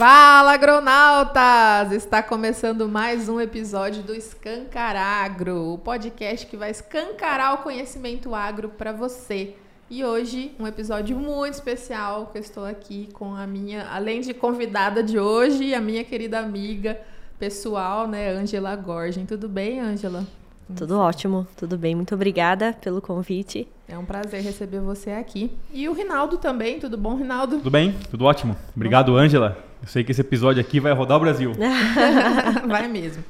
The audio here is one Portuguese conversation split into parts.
Fala, agronautas! Está começando mais um episódio do Escancaragro, o podcast que vai escancarar o conhecimento agro para você. E hoje, um episódio muito especial, que eu estou aqui com a minha, além de convidada de hoje, a minha querida amiga pessoal, né, Angela Gorgen. Tudo bem, Angela? Tudo ótimo, tudo bem. Muito obrigada pelo convite. É um prazer receber você aqui. E o Rinaldo também. Tudo bom, Rinaldo? Tudo bem, tudo ótimo. Obrigado, Ângela. Eu sei que esse episódio aqui vai rodar o Brasil. Vai mesmo.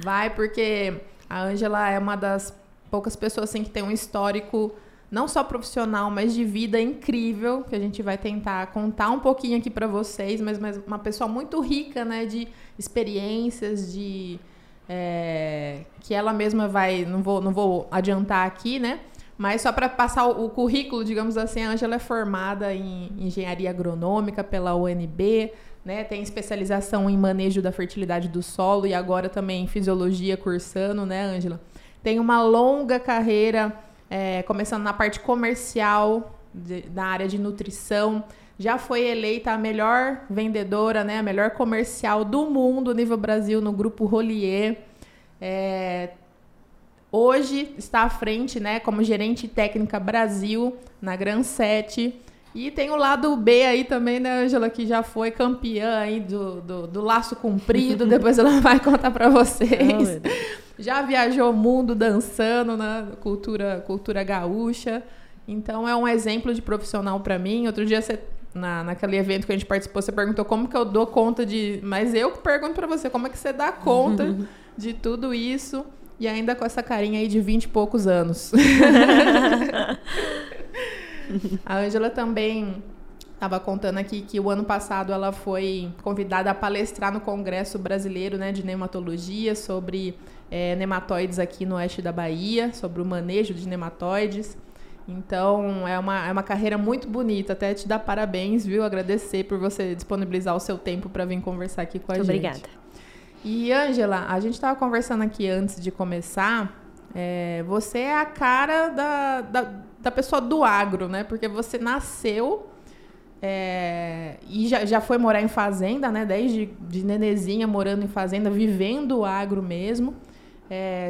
Vai, porque a Ângela é uma das poucas pessoas assim, que tem um histórico, não só profissional, mas de vida incrível, que a gente vai tentar contar um pouquinho aqui para vocês, mas uma pessoa muito rica, né, de experiências, de... que ela mesma vai, não vou adiantar aqui, né? Mas só para passar o currículo, digamos assim, a Ângela é formada em engenharia agronômica pela UnB, né? Tem especialização em manejo da fertilidade do solo e agora também em fisiologia cursando, né, Ângela? Tem uma longa carreira, começando na parte comercial, na área de nutrição. Já foi eleita a melhor vendedora, né, a melhor comercial do mundo, nível Brasil, no grupo Rolier. Hoje está à frente, né, como gerente técnica Brasil, na Gran7. E tem o lado B aí também, né, Ângela, que já foi campeã aí do laço comprido. Depois ela vai contar para vocês. Já viajou o mundo dançando, né, cultura gaúcha. Então é um exemplo de profissional para mim. Outro dia você... Naquele evento que a gente participou, você perguntou como que eu dou conta de... Mas eu pergunto pra você, como é que você dá conta de tudo isso e ainda com essa carinha aí de 20 e poucos anos? A Ângela também estava contando aqui que o ano passado ela foi convidada a palestrar no Congresso Brasileiro, né, de Nematologia sobre nematóides aqui no oeste da Bahia, sobre o manejo de nematóides. Então, é uma carreira muito bonita. Até te dar parabéns, viu? Agradecer por você disponibilizar o seu tempo para vir conversar aqui com a gente. Obrigada. E, Ângela, a gente estava conversando aqui antes de começar. Você é a cara da pessoa do agro, né? Porque você nasceu e já foi morar em fazenda, né? Desde de nenezinha, morando em fazenda, vivendo o agro mesmo.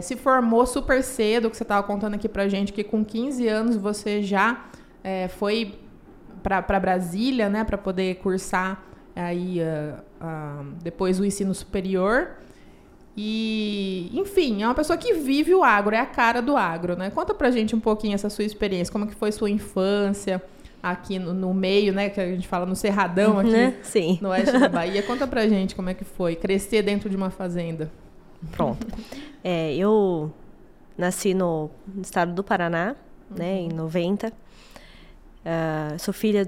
Se formou super cedo, que você estava contando aqui pra gente, que com 15 anos você já foi para Brasília, né, para poder cursar aí, depois o ensino superior. E, enfim, é uma pessoa que vive o agro, é a cara do agro, né? Conta pra gente um pouquinho essa sua experiência, como que foi sua infância aqui no meio, né, que a gente fala no Cerradão aqui, Sim. No oeste da Bahia. Conta pra gente como é que foi crescer dentro de uma fazenda. Pronto. Eu nasci no estado do Paraná, né, em 90. Sou filha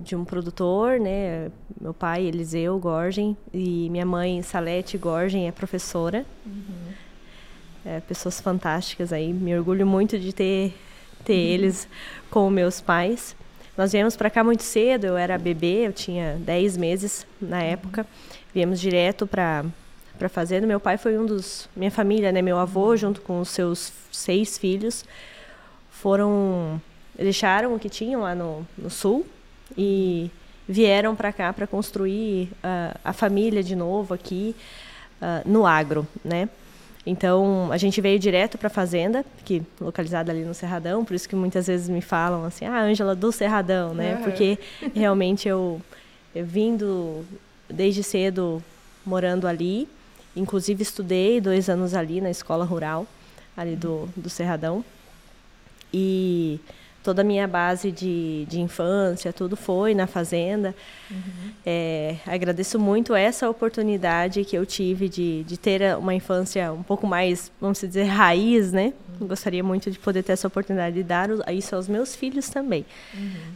de um produtor, né? Meu pai, Eliseu Gorgen, e minha mãe, Salete Gorgen, é professora. Pessoas fantásticas aí. Me orgulho muito de ter eles como meus pais. Nós viemos para cá muito cedo, eu era bebê, eu tinha 10 meses na época. Viemos direto para fazenda. Meu pai foi minha família, né? Meu avô, junto com os seus 6 filhos, deixaram o que tinham lá no sul e vieram para cá para construir a família de novo aqui no agro, né? Então, a gente veio direto para a fazenda, que localizada ali no Cerradão, por isso que muitas vezes me falam assim, Ângela do Cerradão, né? Porque realmente eu vindo desde cedo morando ali. Inclusive, estudei 2 anos ali na escola rural, ali do Cerradão. E toda a minha base de infância, tudo foi na fazenda. Agradeço muito essa oportunidade que eu tive de ter uma infância um pouco mais, vamos dizer, raiz, né? Gostaria muito de poder ter essa oportunidade de dar isso aos meus filhos também,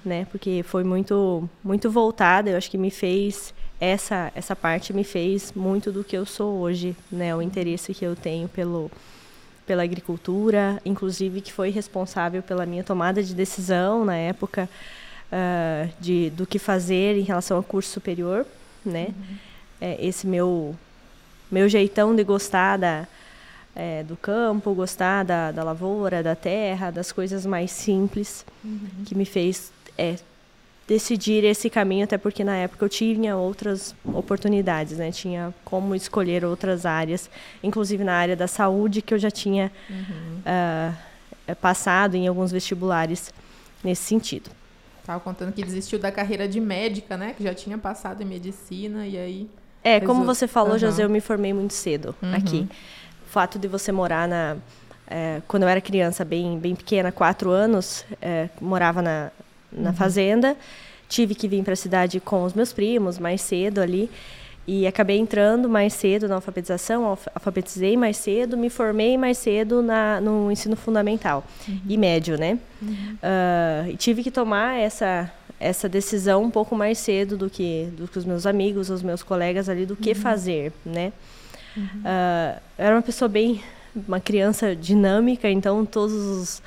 né? Porque foi muito, muito voltada, eu acho que me fez... Essa parte me fez muito do que eu sou hoje, né? O interesse que eu tenho pela agricultura, inclusive que foi responsável pela minha tomada de decisão na época do que fazer em relação ao curso superior, né? Esse meu jeitão de gostar do campo, gostar da lavoura, da terra, das coisas mais simples, que me fez decidir esse caminho, até porque na época eu tinha outras oportunidades, né? Tinha como escolher outras áreas, inclusive na área da saúde, que eu já tinha passado em alguns vestibulares nesse sentido. Estava contando que desistiu da carreira de médica, né? Que já tinha passado em medicina e aí... como você falou, José, eu me formei muito cedo aqui. O fato de você morar na... quando eu era criança, bem pequena, 4 anos, morava na fazenda. Tive que vir para a cidade com os meus primos mais cedo ali. E acabei entrando mais cedo na alfabetização, alfabetizei mais cedo, me formei mais cedo no ensino fundamental e médio, né? E tive que tomar essa decisão um pouco mais cedo do que os meus amigos, os meus colegas ali, do que fazer, né? Eu era uma pessoa uma criança dinâmica, então todos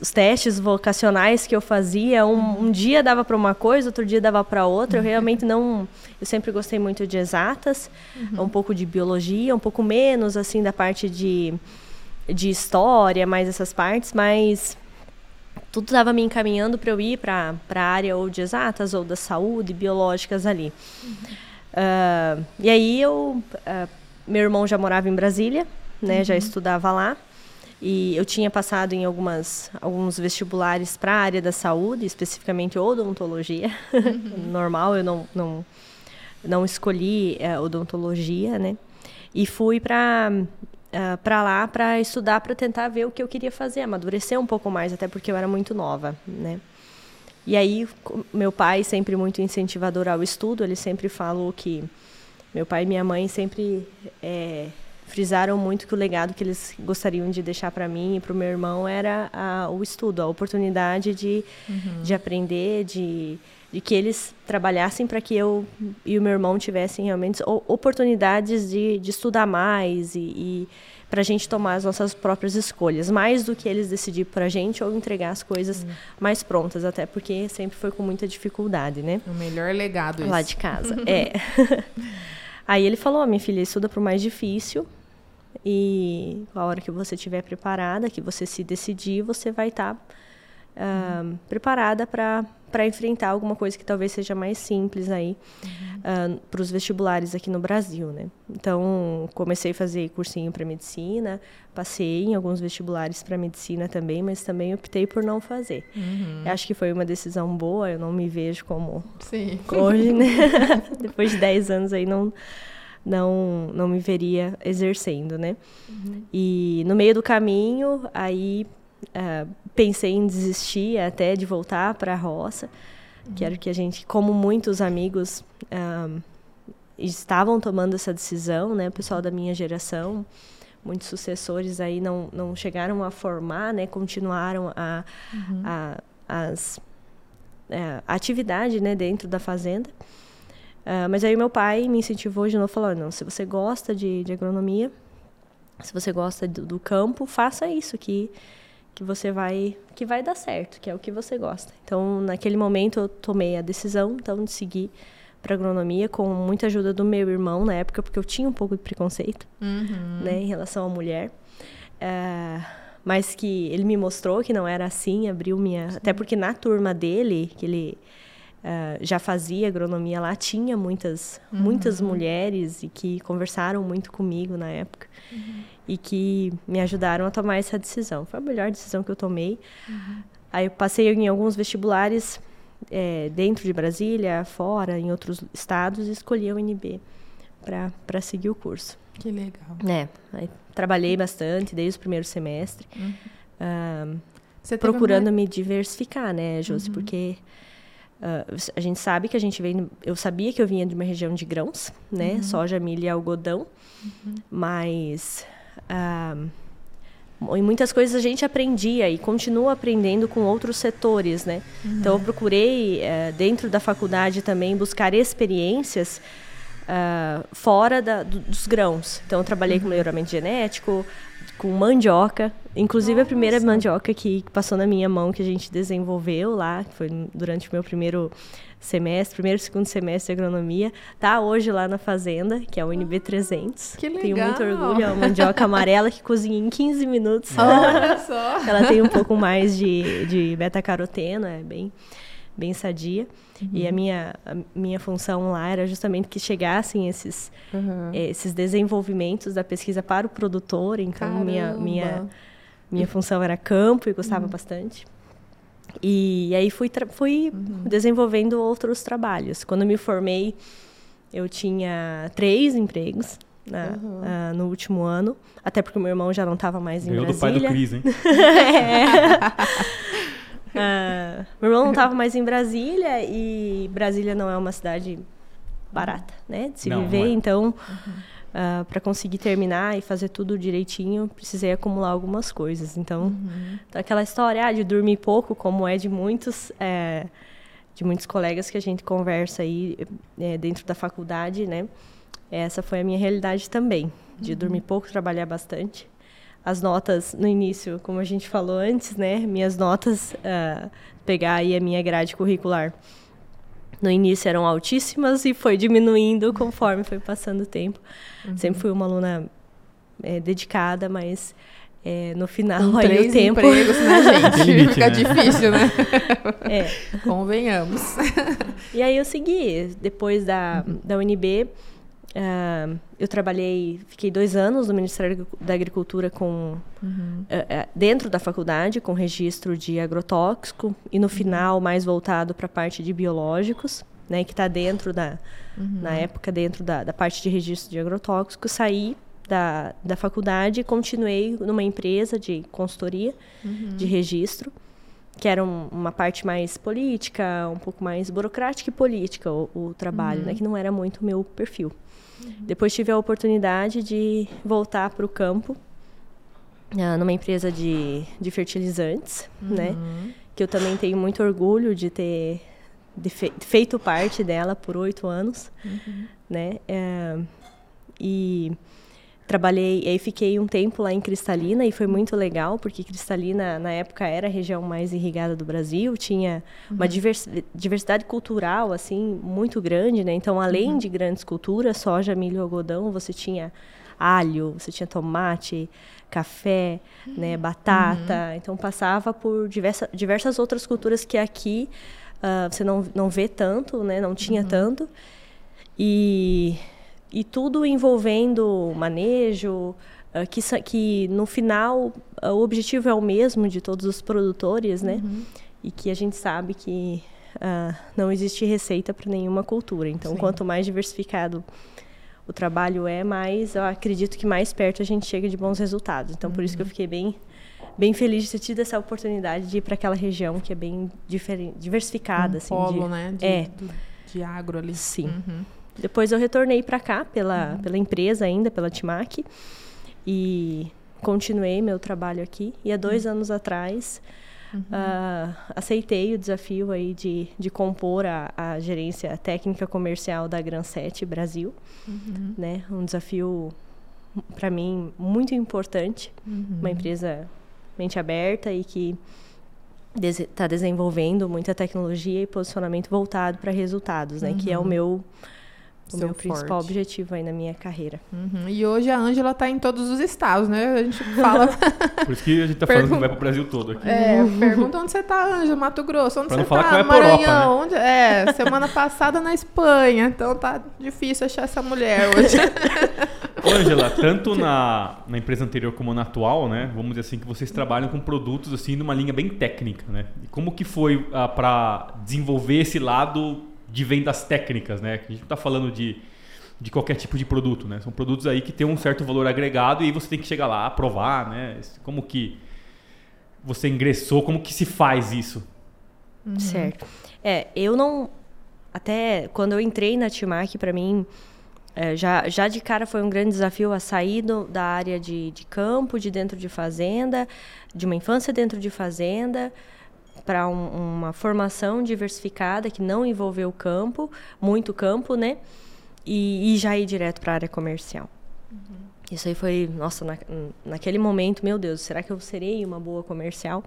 os testes vocacionais que eu fazia, um dia dava para uma coisa, outro dia dava para outra. Eu realmente eu sempre gostei muito de exatas, um pouco de biologia, um pouco menos assim da parte de história, mais essas partes, mas tudo estava me encaminhando para eu ir para a área ou de exatas ou da saúde, biológicas ali. E aí meu irmão já morava em Brasília, né? Já estudava lá. E eu tinha passado em alguns vestibulares para a área da saúde, especificamente odontologia. Normal, eu não escolhi odontologia, né? E fui para lá para estudar, para tentar ver o que eu queria fazer, amadurecer um pouco mais, até porque eu era muito nova, né? E aí, meu pai sempre muito incentivador ao estudo, ele sempre falou que... Meu pai e minha mãe sempre... frisaram muito que o legado que eles gostariam de deixar para mim e para o meu irmão era o estudo, a oportunidade de aprender, de que eles trabalhassem para que eu e o meu irmão tivessem realmente oportunidades de estudar mais e para a gente tomar as nossas próprias escolhas, mais do que eles decidir para a gente ou entregar as coisas mais prontas, até porque sempre foi com muita dificuldade, né? O melhor legado lá de casa, Aí ele falou, minha filha, estuda para o mais difícil e a hora que você estiver preparada, que você se decidir, você vai estar preparada para enfrentar alguma coisa que talvez seja mais simples aí para os vestibulares aqui no Brasil, né? Então, comecei a fazer cursinho para medicina, passei em alguns vestibulares para medicina também, mas também optei por não fazer. Acho que foi uma decisão boa, eu não me vejo como hoje, né? Depois de 10 anos aí, não me veria exercendo, né? E no meio do caminho, aí... pensei em desistir até de voltar para a roça, que era que a gente, como muitos amigos estavam tomando essa decisão, né? O pessoal da minha geração, muitos sucessores aí não chegaram a formar, né? Continuaram a atividade, né? Dentro da fazenda. Mas aí meu pai me incentivou de novo, falou, não, se você gosta de agronomia, se você gosta do campo, faça isso que você vai... Que vai dar certo, que é o que você gosta. Então, naquele momento, eu tomei a decisão, então, de seguir para agronomia com muita ajuda do meu irmão na época, porque eu tinha um pouco de preconceito, né, em relação à mulher. Mas que ele me mostrou que não era assim, abriu minha... Sim. Até porque na turma dele, que ele já fazia agronomia lá, tinha muitas mulheres e que conversaram muito comigo na época. E que me ajudaram a tomar essa decisão. Foi a melhor decisão que eu tomei. Aí eu passei em alguns vestibulares dentro de Brasília, fora, em outros estados, e escolhi a UnB para seguir o curso. Que legal. Aí trabalhei bastante desde o primeiro semestre, procurando me diversificar, né, Josi? Porque... a gente sabe que a gente vem... Eu sabia que eu vinha de uma região de grãos, né? Soja, milho e algodão. Mas... em muitas coisas a gente aprendia e continua aprendendo com outros setores, né? Então, eu procurei, dentro da faculdade também, buscar experiências fora dos grãos. Então, eu trabalhei com melhoramento genético, com mandioca. Inclusive, a primeira mandioca que passou na minha mão, que a gente desenvolveu lá, que foi durante o meu primeiro e segundo semestre de agronomia, tá hoje lá na fazenda, que é o NB300. Que legal! Tenho muito orgulho, é uma mandioca amarela que cozinha em 15 minutos. Olha só! Ela tem um pouco mais de beta-caroteno, é bem, bem sadia. Uhum. E a minha função lá era justamente que chegassem esses desenvolvimentos da pesquisa para o produtor. Então, minha função era campo e gostava bastante. E aí fui desenvolvendo outros trabalhos. Quando me formei, eu tinha 3 empregos no último ano. Até porque o meu irmão já não estava mais em Brasília. Ganhou do pai do Cris, hein? Meu irmão não estava mais em Brasília. E Brasília não é uma cidade barata, né? De se viver. Então, para conseguir terminar e fazer tudo direitinho, precisei acumular algumas coisas. Então, aquela história de dormir pouco, como é de muitos... de muitos colegas que a gente conversa aí dentro da faculdade, né? Essa foi a minha realidade também, de dormir pouco, trabalhar bastante. As notas, no início, como a gente falou antes, né? Minhas notas, pegar aí a minha grade curricular, no início eram altíssimas e foi diminuindo conforme foi passando o tempo. Sempre fui uma aluna dedicada, mas... no final, com aí 3 o tempo... empregos, né, gente? Limite, fica difícil, né? Convenhamos. E aí eu segui. Depois da UnB, eu trabalhei... Fiquei 2 anos no Ministério da Agricultura com, dentro da faculdade, com registro de agrotóxico. E no final, mais voltado para a parte de biológicos, né? Que está dentro da... Na época, dentro da parte de registro de agrotóxico. Saí da faculdade, continuei numa empresa de consultoria, de registro, que era uma parte mais política, um pouco mais burocrática e política o trabalho, né, que não era muito o meu perfil. Depois tive a oportunidade de voltar para o campo, numa empresa de fertilizantes, né, que eu também tenho muito orgulho de ter feito parte dela por 8 anos. Né, e... Trabalhei, aí fiquei um tempo lá em Cristalina e foi muito legal, porque Cristalina, na época, era a região mais irrigada do Brasil, tinha uma diversidade cultural, assim, muito grande, né? Então, além de grandes culturas, soja, milho, algodão, você tinha alho, você tinha tomate, café, né, batata. Então, passava por diversas outras culturas que aqui você não vê tanto, né? Não tinha tanto. E tudo envolvendo manejo, que no final o objetivo é o mesmo de todos os produtores, né? E que a gente sabe que não existe receita para nenhuma cultura. Então, quanto mais diversificado o trabalho mais eu acredito que mais perto a gente chega de bons resultados. Então, por isso que eu fiquei bem, bem feliz de ter tido essa oportunidade de ir para aquela região que é bem diversificada. Um polo, assim, né? De agro ali. Sim. Depois eu retornei para cá pela empresa ainda, pela Timac, e continuei meu trabalho aqui. E há 2 anos atrás aceitei o desafio aí de compor a gerência técnica comercial da Gran7 Brasil, né? Um desafio para mim muito importante, uma empresa mente aberta e que está desenvolvendo muita tecnologia e posicionamento voltado para resultados, né? Que é o meu principal objetivo aí na minha carreira. E hoje a Ângela está em todos os estados, né? A gente fala... Por isso que a gente está falando que vai para o Brasil todo aqui. Pergunta onde você está, Ângela, Mato Grosso, onde você está, Maranhão, Europa, né? Semana passada na Espanha, então tá difícil achar essa mulher hoje. Ângela, tanto na empresa anterior como na atual, né? Vamos dizer assim, que vocês trabalham com produtos assim, numa linha bem técnica, né? E como que foi para desenvolver esse lado de vendas técnicas, né? Que a gente não está falando de qualquer tipo de produto, né? São produtos aí que tem um certo valor agregado e você tem que chegar lá, aprovar, né? Como que você ingressou, como que se faz isso? Certo. Eu não... Até quando eu entrei na Timac, para mim, já de cara foi um grande desafio a sair da área de campo, de dentro de fazenda, de uma infância dentro de fazenda, para uma formação diversificada que não envolveu o campo, muito campo, né? E já ir direto para a área comercial. Isso aí foi, nossa, naquele momento, meu Deus, será que eu serei uma boa comercial,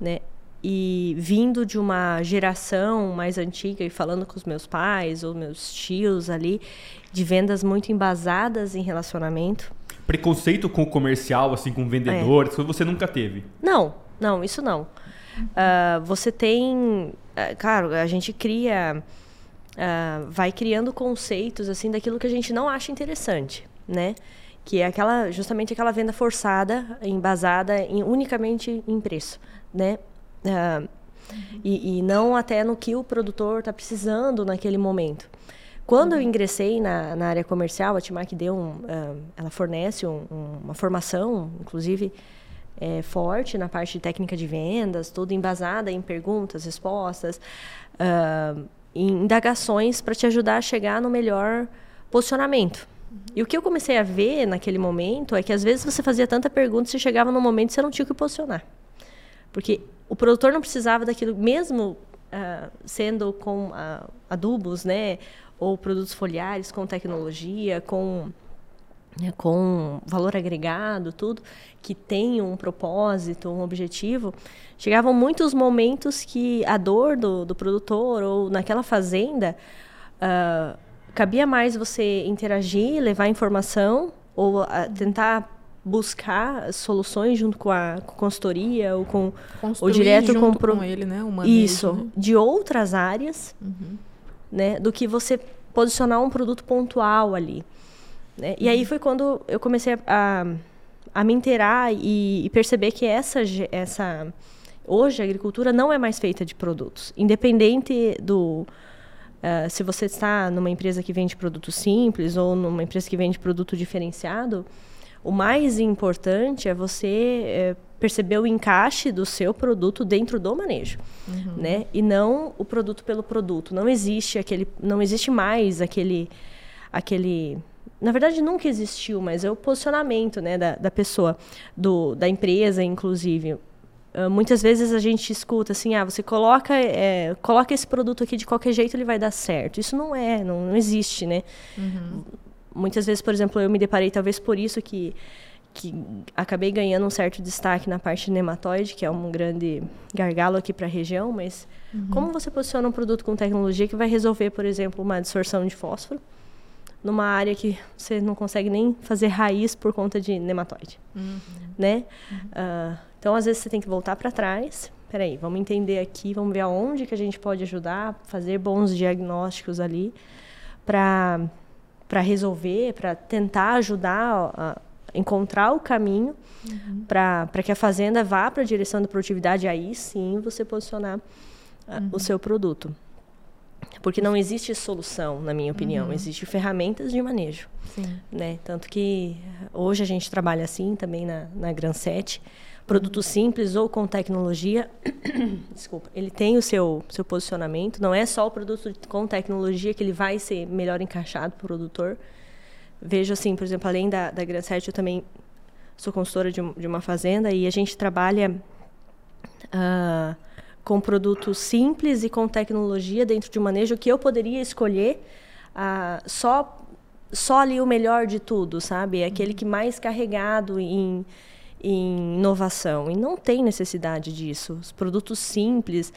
né? E vindo de uma geração mais antiga e falando com os meus pais ou meus tios ali, de vendas muito embasadas em relacionamento. Preconceito com o comercial, assim, com o vendedor, isso você nunca teve? Não, isso não. Você tem... Claro, a gente cria... vai criando conceitos, assim, daquilo que a gente não acha interessante, né? Que é aquela, justamente aquela venda forçada, embasada unicamente em preço, né? E não até no que o produtor está precisando naquele momento. Quando eu ingressei na área comercial, a Timac deu ela fornece uma formação, inclusive, forte na parte de técnica de vendas, toda embasada em perguntas, respostas, em indagações para te ajudar a chegar no melhor posicionamento. E o que eu comecei a ver naquele momento é que às vezes você fazia tanta pergunta e você chegava num momento que você não tinha o que posicionar. Porque o produtor não precisava daquilo, mesmo sendo com adubos, né, ou produtos foliares, com tecnologia, com valor agregado, tudo, que tem um propósito, um objetivo. Chegavam muitos momentos que a dor do produtor ou naquela fazenda, cabia mais você interagir, levar informação ou tentar buscar soluções junto com a consultoria ou com o direto junto com ele, né? Isso, né? De outras áreas, né? Do que você posicionar um produto pontual ali, né? E aí foi quando eu comecei a me inteirar e perceber que hoje a agricultura não é mais feita de produtos, independente do se você está numa empresa que vende produto simples ou numa empresa que vende produto diferenciado. O mais importante é você perceber o encaixe do seu produto dentro do manejo, né? E não o produto pelo produto. Não existe mais aquele. Na verdade, nunca existiu, mas é o posicionamento, né, da pessoa, da empresa, inclusive. Muitas vezes a gente escuta assim, você coloca esse produto aqui de qualquer jeito, ele vai dar certo. Isso não existe, né? Muitas vezes, por exemplo, eu me deparei, talvez por isso que acabei ganhando um certo destaque na parte de nematóide, que é um grande gargalo aqui para a região, mas como você posiciona um produto com tecnologia que vai resolver, por exemplo, uma absorção de fósforo numa área que você não consegue nem fazer raiz por conta de nematóide, né? Então, às vezes, você tem que voltar para trás. Peraí, vamos entender aqui, vamos ver aonde que a gente pode ajudar, fazer bons diagnósticos ali para resolver, para tentar ajudar a encontrar o caminho para que a fazenda vá para a direção da produtividade, aí sim você posicionar o seu produto. Porque não existe solução, na minha opinião, existem ferramentas de manejo. Né? Tanto que hoje a gente trabalha assim também na Gran7, produto simples ou com tecnologia, desculpa, ele tem o seu posicionamento, não é só o produto com tecnologia que ele vai ser melhor encaixado para o produtor. Vejo assim, por exemplo, além da Gran7, eu também sou consultora de uma fazenda e a gente trabalha com produtos simples e com tecnologia dentro de um manejo que eu poderia escolher só ali o melhor de tudo, sabe? Aquele que mais carregado em inovação, e não tem necessidade disso. Os produtos simples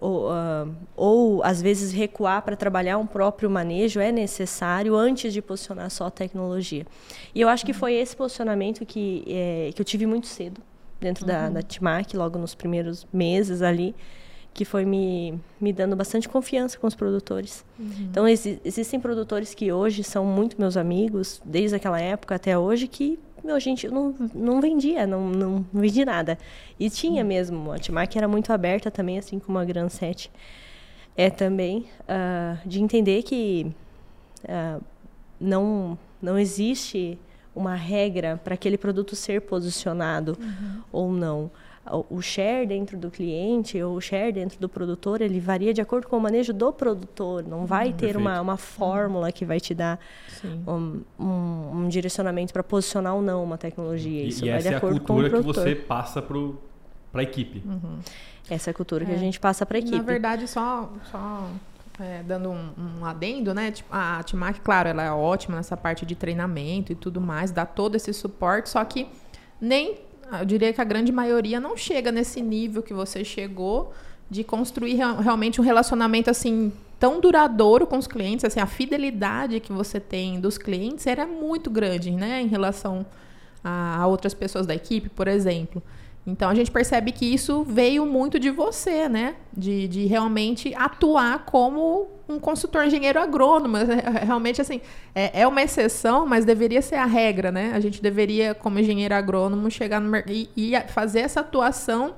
ou às vezes recuar para trabalhar um próprio manejo é necessário antes de posicionar só a tecnologia. E eu acho que foi esse posicionamento que eu tive muito cedo dentro da Timac, logo nos primeiros meses ali, que foi me dando bastante confiança com os produtores. Então existem produtores que hoje são muito meus amigos, desde aquela época até hoje, que gente, eu não vendia, não vendi nada. E tinha mesmo, a Timac era muito aberta também, assim como a Gran7 é também, de entender que não existe uma regra para aquele produto ser posicionado ou não. O share dentro do cliente ou o share dentro do produtor, ele varia de acordo com o manejo do produtor. Não vai ter uma fórmula que vai te dar um direcionamento para posicionar ou não uma tecnologia. Isso vai de acordo com o produtor. E essa é a cultura que você passa para a equipe. Essa é a cultura que a gente passa para a equipe. Na verdade, dando um adendo, né? A Timac, claro, ela é ótima nessa parte de treinamento e tudo mais, dá todo esse suporte, só que eu diria que a grande maioria não chega nesse nível que você chegou de construir realmente um relacionamento assim tão duradouro com os clientes. Assim, a fidelidade que você tem dos clientes era muito grande, né, em relação a outras pessoas da equipe, por exemplo. Então, a gente percebe que isso veio muito de você, né? De realmente atuar como um consultor engenheiro agrônomo. Realmente, assim, é uma exceção, mas deveria ser a regra, né? A gente deveria, como engenheiro agrônomo, chegar no mercado e fazer essa atuação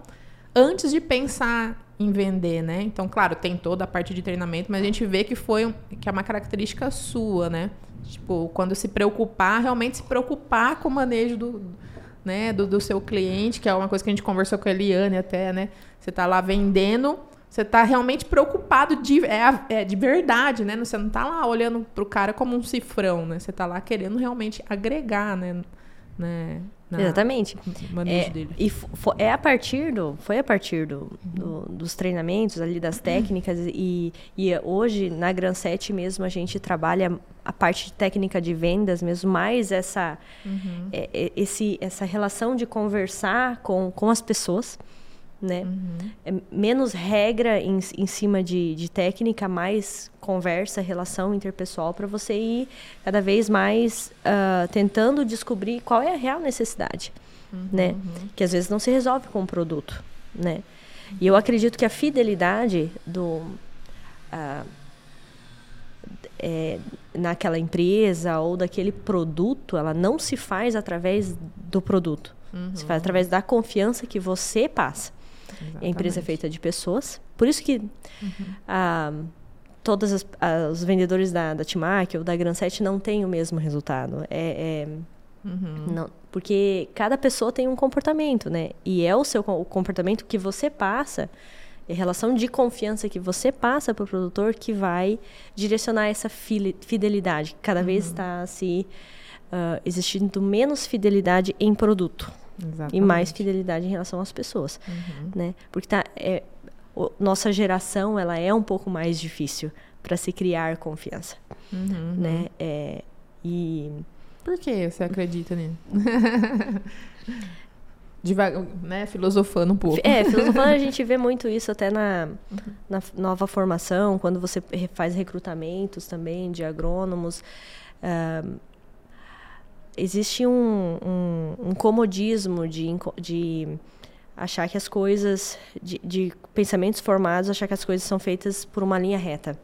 antes de pensar em vender, né? Então, claro, tem toda a parte de treinamento, mas a gente vê que que é uma característica sua, né? Tipo, quando se preocupar, realmente se preocupar com o manejo do seu cliente, que é uma coisa que a gente conversou com a Eliane até, né? Você está lá vendendo, você está realmente preocupado de verdade, né? Você não está lá olhando para o cara como um cifrão, né? Você está lá querendo realmente agregar, né? Exatamente. Manejo dele. E foi a partir dos treinamentos ali, das técnicas, e hoje na Gran7 mesmo a gente trabalha a parte técnica de vendas mesmo, mais essa relação de conversar com as pessoas, né? Uhum. Menos regra em cima de técnica, mais conversa, relação interpessoal, para você ir cada vez mais tentando descobrir qual é a real necessidade, né? Que às vezes não se resolve com o produto, né? E eu acredito que a fidelidade naquela empresa ou daquele produto, ela não se faz através do produto, se faz através da confiança que você passa. Exatamente. A empresa é feita de pessoas. Por isso que todos os vendedores da Timac ou da Gran7 não têm o mesmo resultado. Não, porque cada pessoa tem um comportamento, né? E é o comportamento que você passa, a relação de confiança que você passa para o produtor, que vai direcionar essa fidelidade. Cada vez está existindo menos fidelidade em produto. Exatamente. E mais fidelidade em relação às pessoas, né? Porque nossa geração, ela é um pouco mais difícil para se criar confiança, né? Por que você acredita nisso? Né? Filosofando um pouco. Filosofando, a gente vê muito isso até na nova formação, quando você faz recrutamentos também de agrônomos. Existe um comodismo de achar que as coisas, de pensamentos formados, achar que as coisas são feitas por uma linha reta,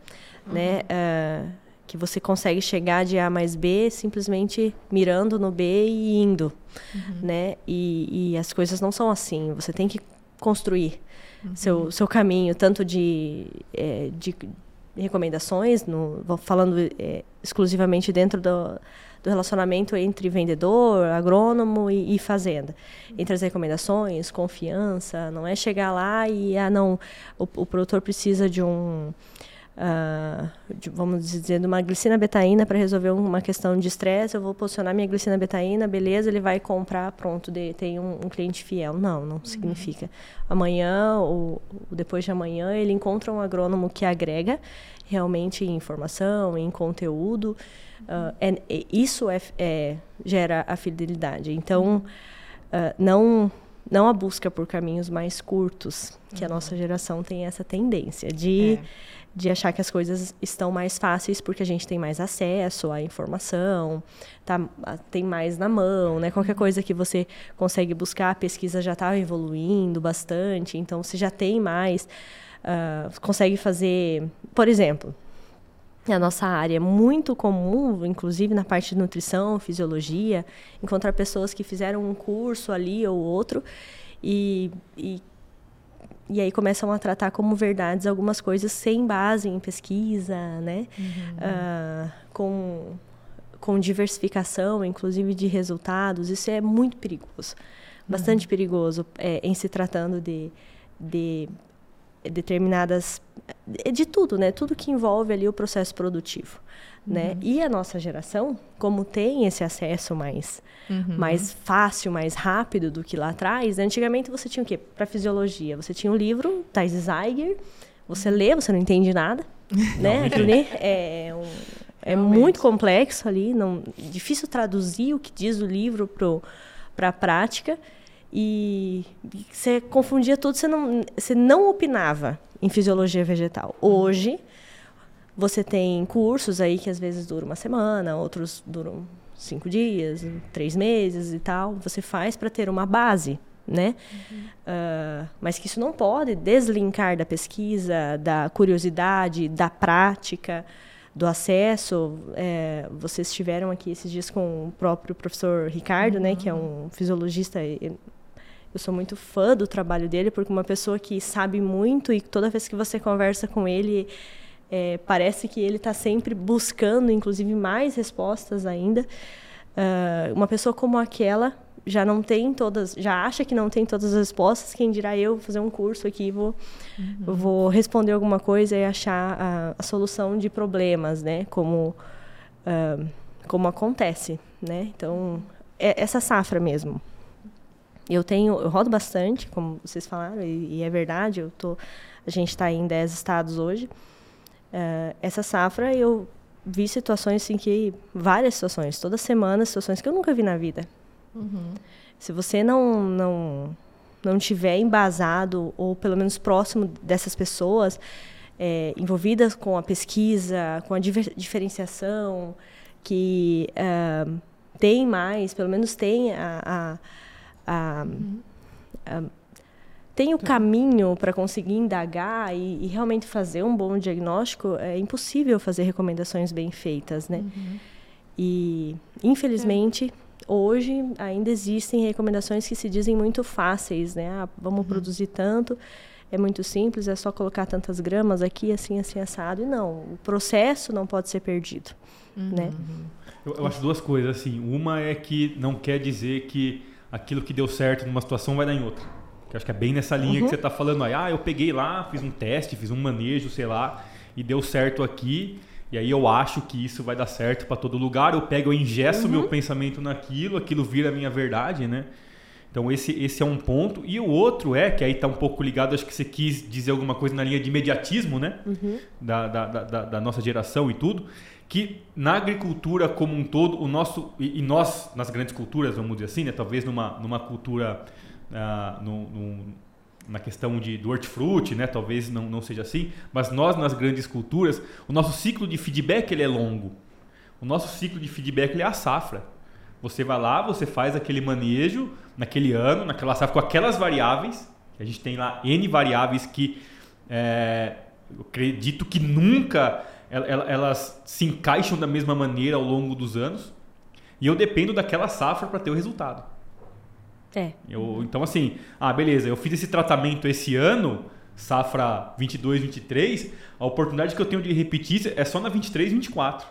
né? Que você consegue chegar de A mais B simplesmente mirando no B e indo, né? E as coisas não são assim, você tem que construir seu caminho, tanto de recomendações, falando exclusivamente dentro do relacionamento entre vendedor, agrônomo e fazenda. Entre as recomendações, confiança, não é chegar lá e o produtor precisa de vamos dizer, de uma glicina betaína para resolver uma questão de estresse, eu vou posicionar minha glicina betaína, beleza, ele vai comprar, pronto, tem um cliente fiel. Não significa. Amanhã ou depois de amanhã ele encontra um agrônomo que agrega realmente em informação, em conteúdo. Gera a fidelidade. Então, não a busca por caminhos mais curtos, que a nossa geração tem essa tendência de achar que as coisas estão mais fáceis porque a gente tem mais acesso à informação, tem mais na mão, né? Qualquer coisa que você consegue buscar, a pesquisa já está evoluindo bastante, então você já tem mais, consegue fazer, por exemplo, na nossa área é muito comum, inclusive na parte de nutrição, fisiologia, encontrar pessoas que fizeram um curso ali ou outro e aí começam a tratar como verdades algumas coisas sem base em pesquisa, né? Com diversificação, inclusive, de resultados. Isso é muito perigoso, bastante perigoso em se tratando de determinadas... de tudo, né? Tudo que envolve ali o processo produtivo, né? E a nossa geração, como tem esse acesso mais fácil, mais rápido do que lá atrás, né? Antigamente você tinha o quê? Para fisiologia, você tinha um livro, Thais Zeiger, você lê, você não entende nada, né? É muito complexo ali, difícil traduzir o que diz o livro para a prática. E você confundia tudo, você não opinava em fisiologia vegetal. Hoje, você tem cursos aí que às vezes duram uma semana, outros duram 5 dias, 3 meses e tal. Você faz para ter uma base né? Mas que isso não pode deslinkar da pesquisa, da curiosidade, da prática, do acesso. É, vocês estiveram aqui esses dias com o próprio professor Ricardo, né, que é um fisiologista. Eu sou muito fã do trabalho dele, porque uma pessoa que sabe muito e toda vez que você conversa com ele, parece que ele está sempre buscando, inclusive, mais respostas ainda. Uma pessoa como aquela já não tem todas, já acha que não tem todas as respostas. Quem dirá eu fazer um curso aqui, vou responder alguma coisa e achar a solução de problemas, né? Como acontece, né? Então, é essa safra mesmo. Eu rodo bastante, como vocês falaram, e é verdade, a gente está em 10 estados hoje. Essa safra eu vi situações assim várias situações, toda semana, situações que eu nunca vi na vida. Se você não tiver embasado, ou pelo menos próximo dessas pessoas, envolvidas com a pesquisa, com a diferenciação, que tem mais, pelo menos tem tem o caminho para conseguir indagar e realmente fazer um bom diagnóstico, é impossível fazer recomendações bem feitas, né? E, infelizmente, hoje ainda existem recomendações que se dizem muito fáceis, né? Vamos produzir tanto, é muito simples, é só colocar tantas gramas aqui, assim, assim, assado. E não, o processo não pode ser perdido, né? Eu acho duas coisas, assim. Uma é que não quer dizer que aquilo que deu certo numa situação vai dar em outra. Eu acho que é bem nessa linha que você está falando aí. Eu peguei lá, fiz um teste, fiz um manejo, sei lá, e deu certo aqui. E aí eu acho que isso vai dar certo para todo lugar. Eu pego, eu engesso meu pensamento naquilo, aquilo vira a minha verdade, né? Então esse é um ponto. E o outro é, que aí está um pouco ligado, acho que você quis dizer alguma coisa na linha de imediatismo, né? Da nossa geração e tudo. Que na agricultura como um todo, e nós, nas grandes culturas, vamos dizer assim, né? Talvez numa cultura... na questão do hortifruti, né? Talvez não seja assim, mas nós, nas grandes culturas, o nosso ciclo de feedback ele é longo. O nosso ciclo de feedback ele é a safra. Você vai lá, você faz aquele manejo naquele ano, naquela safra, com aquelas variáveis. A gente tem lá N variáveis que eu acredito que nunca elas se encaixam da mesma maneira ao longo dos anos, e eu dependo daquela safra para ter o resultado. Então assim, beleza, eu fiz esse tratamento esse ano, safra 22, 23, a oportunidade que eu tenho de repetir é só na 23, 24.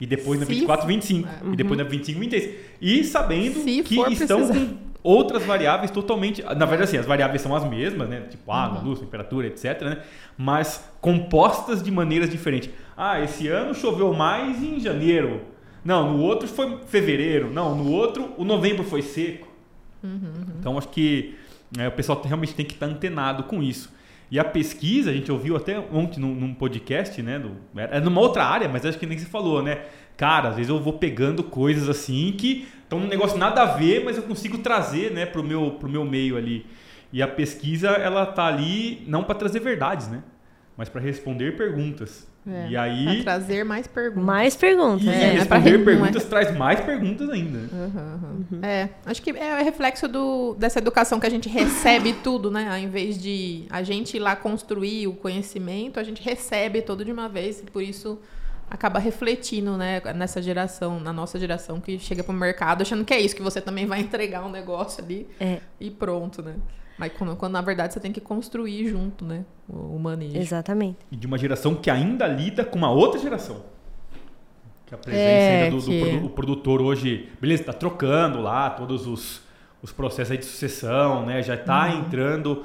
E depois na 24, 25. E depois na 25, 26. E sabendo que estão com outras variáveis totalmente... Na verdade, assim, as variáveis são as mesmas, né? Tipo água, luz, temperatura, etc. Né? Mas compostas de maneiras diferentes. Esse ano choveu mais em janeiro. Não, no outro foi fevereiro. Não, no outro o novembro foi seco. Então, acho que o pessoal realmente tem que estar antenado com isso. E a pesquisa, a gente ouviu até ontem num podcast, né? É numa outra área, mas acho que nem se falou, né? Cara, às vezes eu vou pegando coisas assim que estão num negócio nada a ver, mas eu consigo trazer, né, pro meu meio ali. E a pesquisa, ela tá ali não para trazer verdades, né? Mas para responder perguntas. E aí... trazer mais perguntas. Mais perguntas. Responder perguntas traz mais perguntas ainda. Acho que é reflexo dessa educação que a gente recebe tudo, né? Ao invés de a gente ir lá construir o conhecimento, a gente recebe tudo de uma vez e por isso acaba refletindo, né? Nessa geração, na nossa geração que chega pro mercado achando que é isso, que você também vai entregar um negócio ali e pronto, né? Mas quando na verdade você tem que construir junto, né, o manejo. Exatamente. E de uma geração que ainda lida com uma outra geração. Que a presença ainda do produtor hoje, beleza, está trocando lá todos os processos aí de sucessão, né? Já está entrando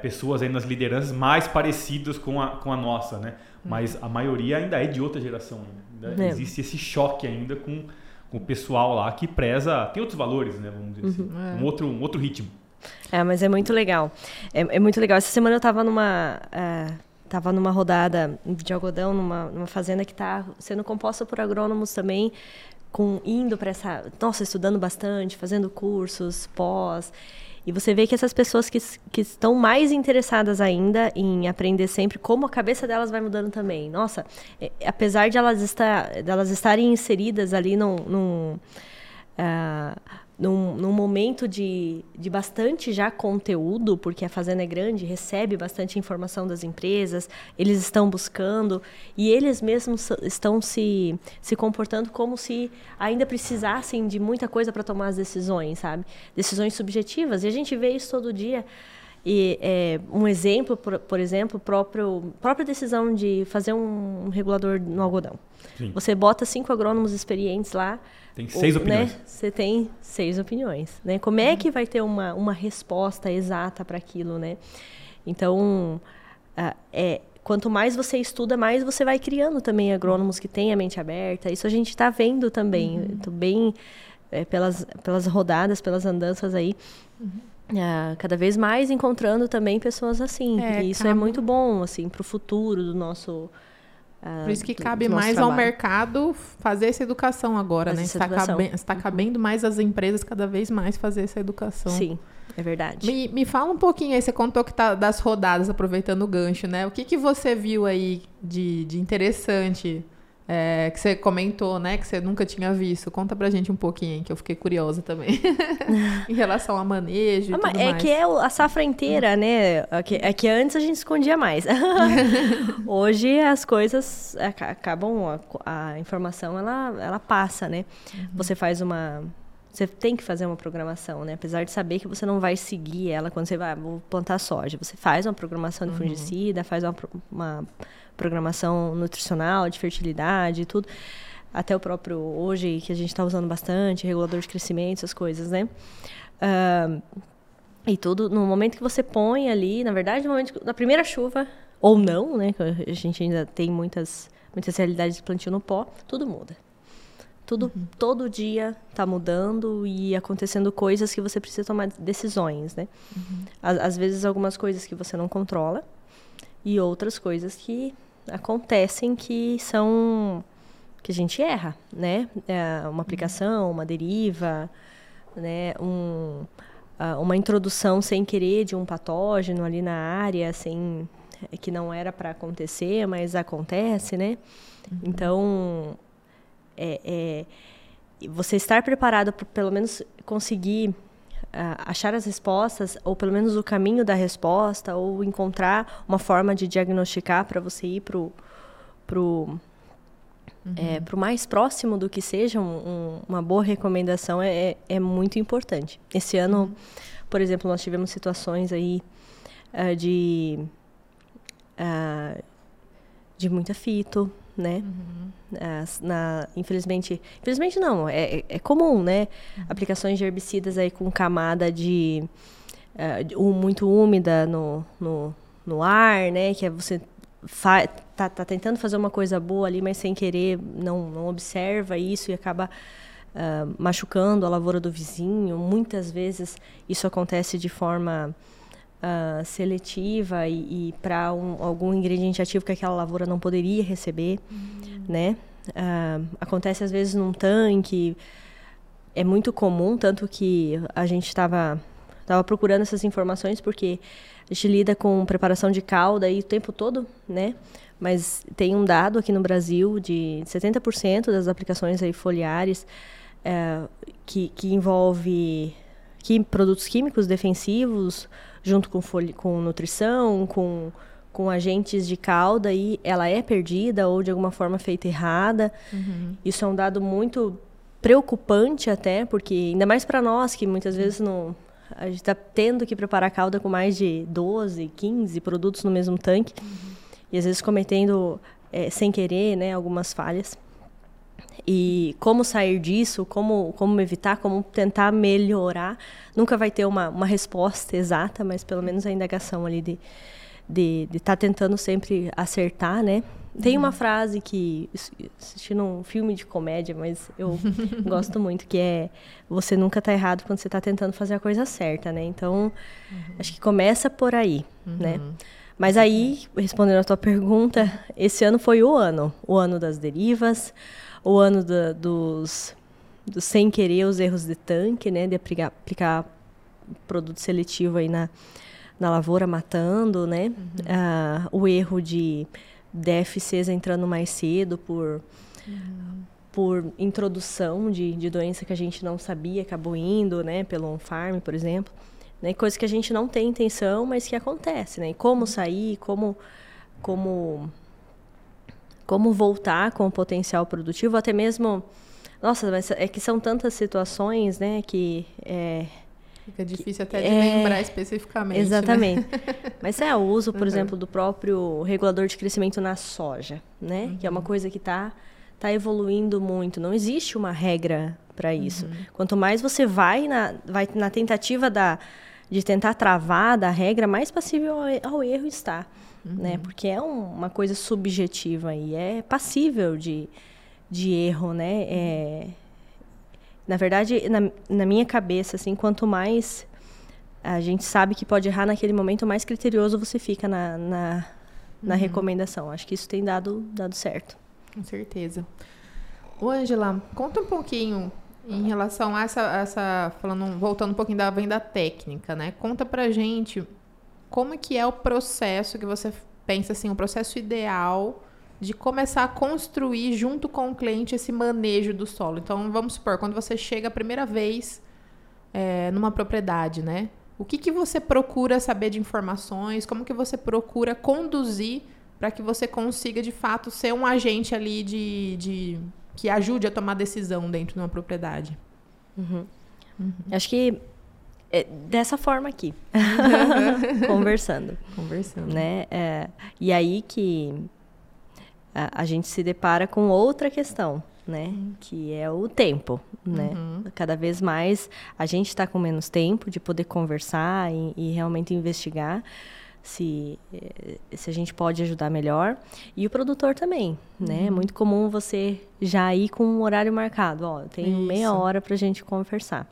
pessoas aí nas lideranças mais parecidas com a nossa, né? Mas a maioria ainda é de outra geração. Ainda existe esse choque ainda com o pessoal lá que preza, tem outros valores, né? Vamos dizer assim. Um outro ritmo. Mas é muito legal. É muito legal. Essa semana eu estava numa rodada de algodão, numa fazenda que está sendo composta por agrônomos também, indo para essa... Nossa, estudando bastante, fazendo cursos, pós. E você vê que essas pessoas que estão mais interessadas ainda em aprender sempre, como a cabeça delas vai mudando também. Nossa, apesar de elas estarem inseridas ali num num momento de bastante já conteúdo, porque a fazenda é grande, recebe bastante informação das empresas, eles estão buscando e eles mesmos estão se comportando como se ainda precisassem de muita coisa para tomar as decisões, sabe? Decisões subjetivas, e a gente vê isso todo dia. E um exemplo, por exemplo, própria decisão de fazer um regulador no algodão. Sim. Você bota 5 agrônomos experientes lá. Tem 6 opiniões. Né? Você tem 6 opiniões. Né? Como é que vai ter uma resposta exata para aquilo? Né? Então, quanto mais você estuda, mais você vai criando também agrônomos que têm a mente aberta. Isso a gente está vendo também. Estou bem pelas rodadas, pelas andanças aí. Cada vez mais encontrando também pessoas assim. E isso é muito bom assim, para o futuro do nosso trabalho. Por isso que cabe mais ao mercado fazer essa educação agora. Né? Está cabendo mais às empresas cada vez mais fazer essa educação. Sim, é verdade. Me fala um pouquinho aí, você contou que tá das rodadas, aproveitando o gancho, né? O que você viu aí de interessante, que você comentou, né, que você nunca tinha visto? Conta pra gente um pouquinho, que eu fiquei curiosa também em relação a manejo e tudo mais. Que é a safra inteira, né? É que antes a gente escondia mais. Hoje as coisas acabam, a informação ela passa, né? Você tem que fazer uma programação, né? Apesar de saber que você não vai seguir ela quando você vai plantar soja. Você faz uma programação de fungicida, faz uma programação nutricional, de fertilidade e tudo. Até o próprio hoje, que a gente está usando bastante, regulador de crescimento, essas coisas, né? E tudo, no momento que você põe ali, na verdade, na primeira chuva, ou não, né? A gente ainda tem muitas realidades de plantio no pó, tudo muda. Todo dia está mudando e acontecendo coisas que você precisa tomar decisões, né? Às vezes, algumas coisas que você não controla e outras coisas que acontecem que a gente erra, né? Uma aplicação, uma deriva, né? Uma introdução sem querer de um patógeno ali na área, que não era para acontecer, mas acontece, né? Então... você estar preparado para pelo menos conseguir achar as respostas, ou pelo menos o caminho da resposta, ou encontrar uma forma de diagnosticar para você ir pro mais próximo do que seja uma boa recomendação, é muito importante. Esse ano, por exemplo, nós tivemos situações aí de muita fito, né? Infelizmente não, é comum, né? Aplicações de herbicidas aí com camada muito úmida no ar, né? Que você tá tentando fazer uma coisa boa ali, mas sem querer não observa isso e acaba machucando a lavoura do vizinho. Muitas vezes isso acontece de forma seletiva e para algum ingrediente ativo que aquela lavoura não poderia receber, né? Acontece às vezes num tanque, é muito comum, tanto que a gente estava procurando essas informações porque a gente lida com preparação de calda aí o tempo todo, né? Mas tem um dado aqui no Brasil de 70% das aplicações aí foliares que envolve produtos químicos defensivos, junto com nutrição, com agentes de calda, e ela é perdida ou de alguma forma feita errada. Isso é um dado muito preocupante até, porque ainda mais para nós, que muitas vezes a gente está tendo que preparar calda com mais de 12, 15 produtos no mesmo tanque, e às vezes cometendo sem querer, né, algumas falhas. E como sair disso, como evitar, como tentar melhorar. Nunca vai ter uma resposta exata, mas pelo menos a indagação ali de tá tentando sempre acertar, né? Tem uma frase que, assistindo um filme de comédia, mas eu gosto muito, que é: você nunca tá errado quando você tá tentando fazer a coisa certa, né? Então, acho que começa por aí, né? Mas aí, respondendo a tua pergunta, esse ano foi o ano das derivas, o ano do sem querer, os erros de tanque, né? De aplicar produto seletivo aí na lavoura, matando, né? O erro de DFCs entrando mais cedo por introdução de doença que a gente não sabia, acabou indo, né, pelo on-farm, por exemplo, né, coisa que a gente não tem intenção, mas que acontece, né, e como sair, como voltar com o potencial produtivo, até mesmo, nossa, mas é que são tantas situações, né, que... Fica difícil até de lembrar especificamente. Exatamente. Né? Mas é o uso, por exemplo, do próprio regulador de crescimento na soja, né? Uhum. Que é uma coisa que tá evoluindo muito. Não existe uma regra para isso. Uhum. Quanto mais você vai na tentativa de tentar travar da regra, mais passível ao erro está. Uhum. Né? Porque é uma coisa subjetiva e é passível de erro, né? Na verdade, na minha cabeça, assim, quanto mais a gente sabe que pode errar naquele momento, mais criterioso você fica na recomendação. Acho que isso tem dado certo. Com certeza. Ô, Angela, conta um pouquinho em relação a voltando um pouquinho da venda técnica, né? Conta pra gente como que é o processo que você pensa, assim, o processo ideal de começar a construir junto com o cliente esse manejo do solo. Então, vamos supor, quando você chega a primeira vez numa propriedade, né? O que você procura saber de informações? Como que você procura conduzir para que você consiga, de fato, ser um agente ali que ajude a tomar decisão dentro de uma propriedade? Uhum. Uhum. Acho que dessa forma aqui. Conversando. Né? E aí que... a gente se depara com outra questão, né? Uhum. Que é o tempo, né? Uhum. Cada vez mais a gente está com menos tempo de poder conversar e realmente investigar se a gente pode ajudar melhor. E o produtor também, né? É muito comum você já ir com um horário marcado. Ó, eu tenho meia hora para a gente conversar.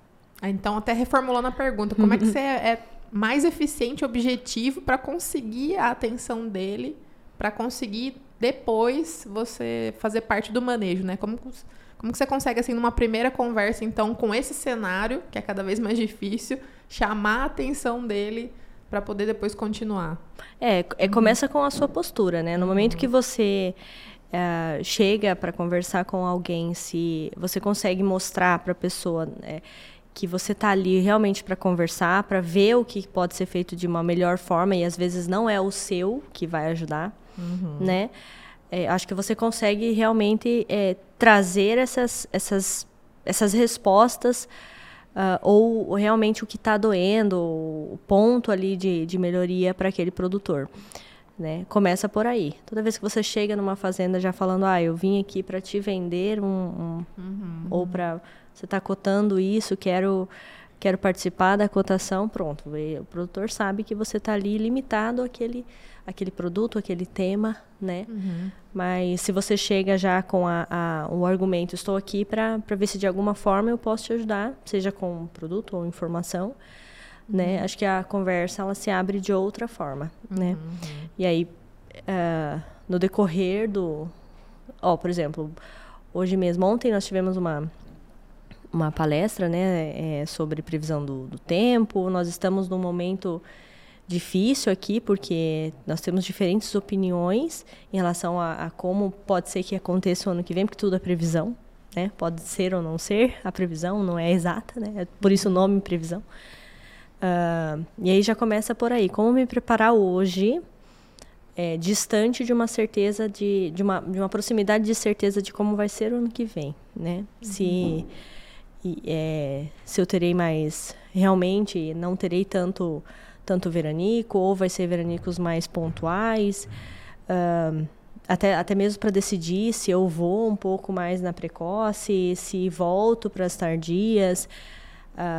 Então, até reformulando a pergunta, como é que você é mais eficiente, objetivo para conseguir a atenção dele, para conseguir... depois você fazer parte do manejo, né? Como que você consegue, assim, numa primeira conversa, então, com esse cenário, que é cada vez mais difícil, chamar a atenção dele para poder depois continuar? Começa com a sua postura, né? No momento que você chega para conversar com alguém, se você consegue mostrar para a pessoa... que você está ali realmente para conversar, para ver o que pode ser feito de uma melhor forma, e às vezes não é o seu que vai ajudar, né? Acho que você consegue realmente trazer essas respostas, ou realmente o que está doendo, o ponto ali de melhoria para aquele produtor, né? Começa por aí. Toda vez que você chega numa fazenda já falando, eu vim aqui para te vender ou para... Você está cotando isso, quero participar da cotação, pronto. O produtor sabe que você está ali limitado àquele produto, àquele tema, né? Uhum. Mas se você chega já com o argumento, estou aqui para ver se de alguma forma eu posso te ajudar, seja com produto ou informação, né? Acho que a conversa ela se abre de outra forma, né? E aí, no decorrer do... por exemplo, hoje mesmo, ontem nós tivemos uma palestra, né, sobre previsão do tempo. Nós estamos num momento difícil aqui, porque nós temos diferentes opiniões em relação a como pode ser que aconteça o ano que vem, porque tudo é previsão, né? Pode ser ou não ser, a previsão não é exata, né? Por isso o nome previsão. E aí já começa por aí. Como me preparar hoje, distante de uma certeza, de uma proximidade de certeza de como vai ser o ano que vem, né? Se eu terei mais... Realmente, não terei tanto veranico, ou vai ser veranicos mais pontuais. Até mesmo para decidir se eu vou um pouco mais na precoce, se volto para as tardias,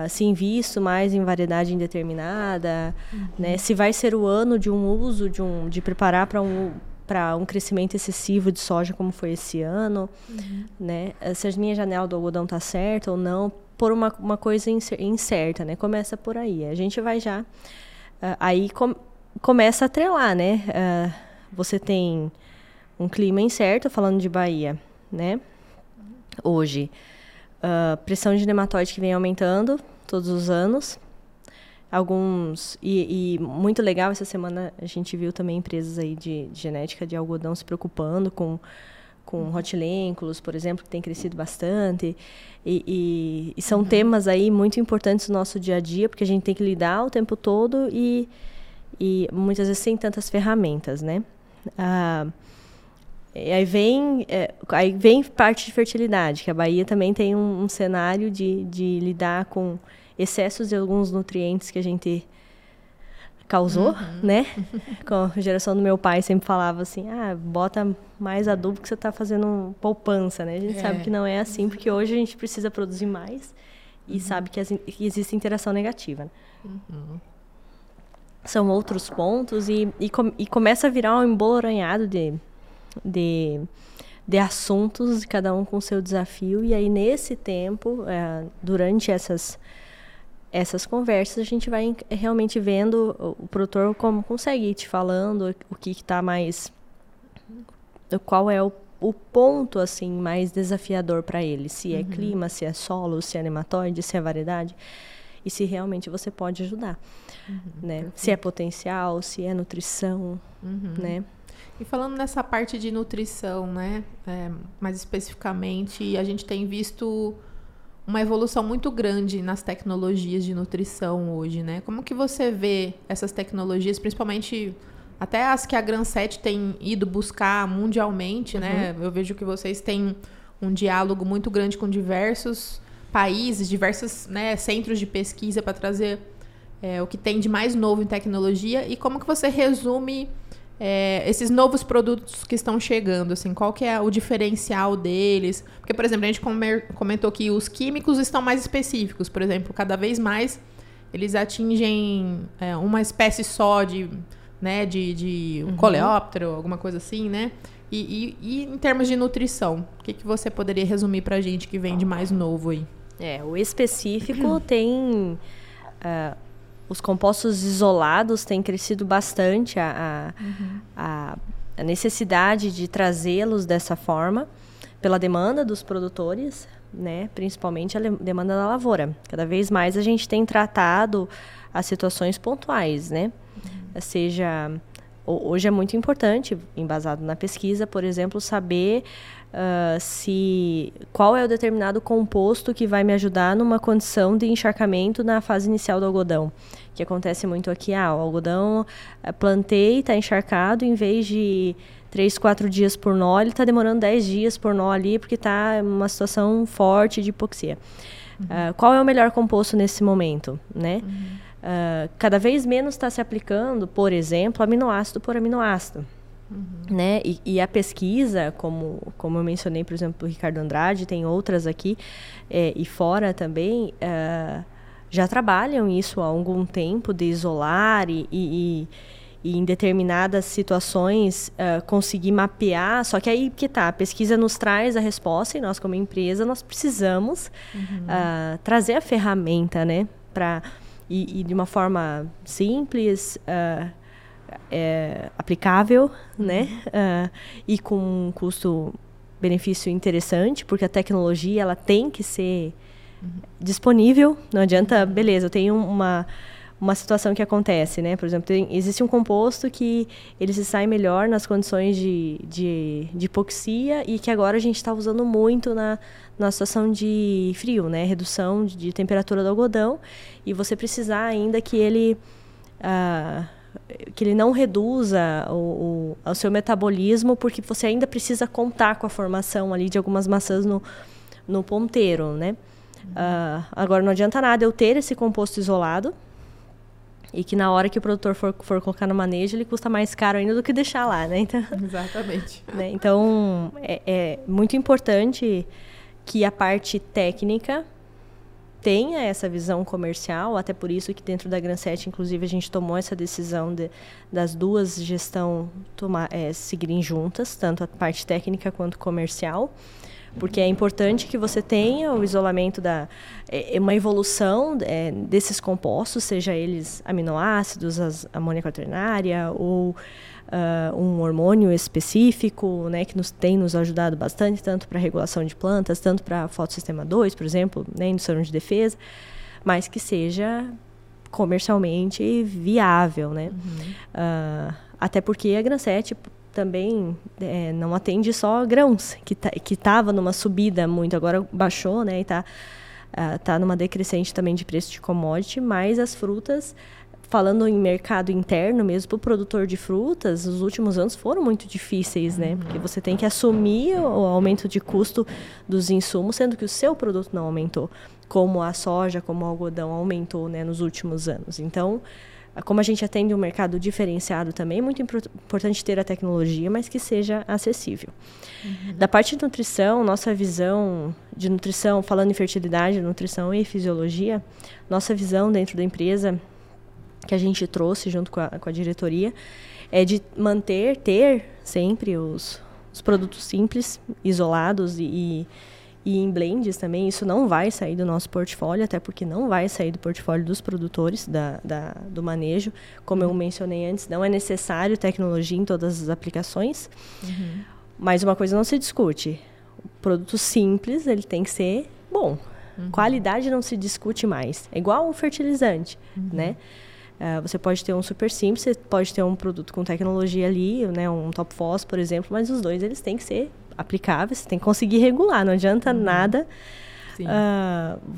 se invisto mais em variedade indeterminada, né? Se vai ser o ano de um uso, de preparar para um crescimento excessivo de soja como foi esse ano, né? Se a minha janela do algodão está certa ou não, por uma coisa incerta, né? Começa por aí. A gente vai já... Aí começa a atrelar, né? Você tem um clima incerto, falando de Bahia, né? Hoje, pressão de nematóide que vem aumentando todos os anos. E muito legal, essa semana a gente viu também empresas aí de genética de algodão se preocupando com com rotilênculos, por exemplo, que tem crescido bastante, e são temas aí muito importantes no nosso dia a dia, porque a gente tem que lidar o tempo todo e muitas vezes sem tantas ferramentas, né? Aí vem parte de fertilidade, que a Bahia também tem um cenário de lidar com excessos de alguns nutrientes que a gente causou, né? Com a geração do meu pai sempre falava assim, bota mais adubo que você está fazendo poupança, né? A gente sabe que não é assim, porque hoje a gente precisa produzir mais e sabe que existe interação negativa. São outros pontos e começa a virar um emboloranhado de assuntos, cada um com seu desafio. E aí, nesse tempo, durante essas conversas, a gente vai realmente vendo o produtor como consegue ir te falando o que está mais... Qual é o ponto assim, mais desafiador para ele. Se é clima, se é solo, se é nematóide, se é variedade. E se realmente você pode ajudar. Né? Se é potencial, se é nutrição. Né? E falando nessa parte de nutrição, né? Mais especificamente, a gente tem visto... uma evolução muito grande nas tecnologias de nutrição hoje, né? Como que você vê essas tecnologias, principalmente até as que a Gran7 tem ido buscar mundialmente, né? Eu vejo que vocês têm um diálogo muito grande com diversos países, diversos, né, centros de pesquisa para trazer o que tem de mais novo em tecnologia. E como que você resume esses novos produtos que estão chegando, assim, qual que é o diferencial deles? Porque, por exemplo, a gente comentou que os químicos estão mais específicos, por exemplo, cada vez mais eles atingem uma espécie só de coleóptero, alguma coisa assim, né? E em termos de nutrição, o que você poderia resumir pra gente que vem de mais novo aí? O específico tem... os compostos isolados têm crescido bastante, a necessidade de trazê-los dessa forma, pela demanda dos produtores, né? Principalmente a demanda da lavoura. Cada vez mais a gente tem tratado as situações pontuais, né? Seja, hoje é muito importante, embasado na pesquisa, por exemplo, saber qual é o determinado composto que vai me ajudar numa condição de encharcamento na fase inicial do algodão, que acontece muito aqui. O algodão plantei, está encharcado, em vez de 3, 4 dias por nó, ele está demorando 10 dias por nó ali, porque está uma situação forte de hipoxia. Qual é o melhor composto nesse momento, né? Cada vez menos está se aplicando, por exemplo, aminoácido por aminoácido. Né? E a pesquisa, como eu mencionei, por exemplo, o Ricardo Andrade, tem outras aqui e fora também, já trabalham isso há algum tempo, de isolar e em determinadas situações conseguir mapear. Só que aí que tá, a pesquisa nos traz a resposta e nós, como empresa, nós precisamos trazer a ferramenta, né? E de uma forma simples... aplicável, né? E com um custo-benefício interessante, porque a tecnologia ela tem que ser disponível. Não adianta, beleza, eu tenho uma situação que acontece, né? Por exemplo, existe um composto que ele se sai melhor nas condições de hipoxia e que agora a gente está usando muito na situação de frio, né? Redução de temperatura do algodão, e você precisar ainda que ele... que ele não reduza o seu metabolismo, porque você ainda precisa contar com a formação ali de algumas maçãs no ponteiro, né? Agora, não adianta nada eu ter esse composto isolado e que na hora que o produtor for colocar no manejo, ele custa mais caro ainda do que deixar lá, né? Então, exatamente. Né? Então, é muito importante que a parte técnica tenha essa visão comercial, até por isso que dentro da Gran7, inclusive, a gente tomou essa decisão das duas gestão seguirem juntas, tanto a parte técnica quanto comercial, porque é importante que você tenha o isolamento uma evolução desses compostos, seja eles aminoácidos, amônia quaternária ou um hormônio específico, né, que tem nos ajudado bastante, tanto para regulação de plantas, tanto para fotossistema 2, por exemplo, né, indução de defesa, mas que seja comercialmente viável, né? Até porque a Gran7, também não atende só grãos, que estava numa subida muito, agora baixou, né, e está numa decrescente também de preço de commodity, mas as frutas, falando em mercado interno mesmo, para o produtor de frutas, os últimos anos foram muito difíceis, né? Porque você tem que assumir o aumento de custo dos insumos, sendo que o seu produto não aumentou, como a soja, como o algodão aumentou, né, nos últimos anos. Então, como a gente atende um mercado diferenciado também, é muito importante ter a tecnologia, mas que seja acessível. Uhum. Da parte de nutrição, nossa visão de nutrição, falando em fertilidade, nutrição e fisiologia, nossa visão dentro da empresa, que a gente trouxe junto com a diretoria, é de ter sempre os produtos simples, isolados e em blends também. Isso não vai sair do nosso portfólio, até porque não vai sair do portfólio dos produtores do manejo. Como eu mencionei antes, não é necessário tecnologia em todas as aplicações, mas uma coisa não se discute. O produto simples, ele tem que ser bom. Qualidade não se discute mais. É igual o fertilizante, né? Você pode ter um super simples, você pode ter um produto com tecnologia ali, né, um top fósforo, por exemplo, mas os dois eles têm que ser aplicáveis, você tem que conseguir regular, não adianta nada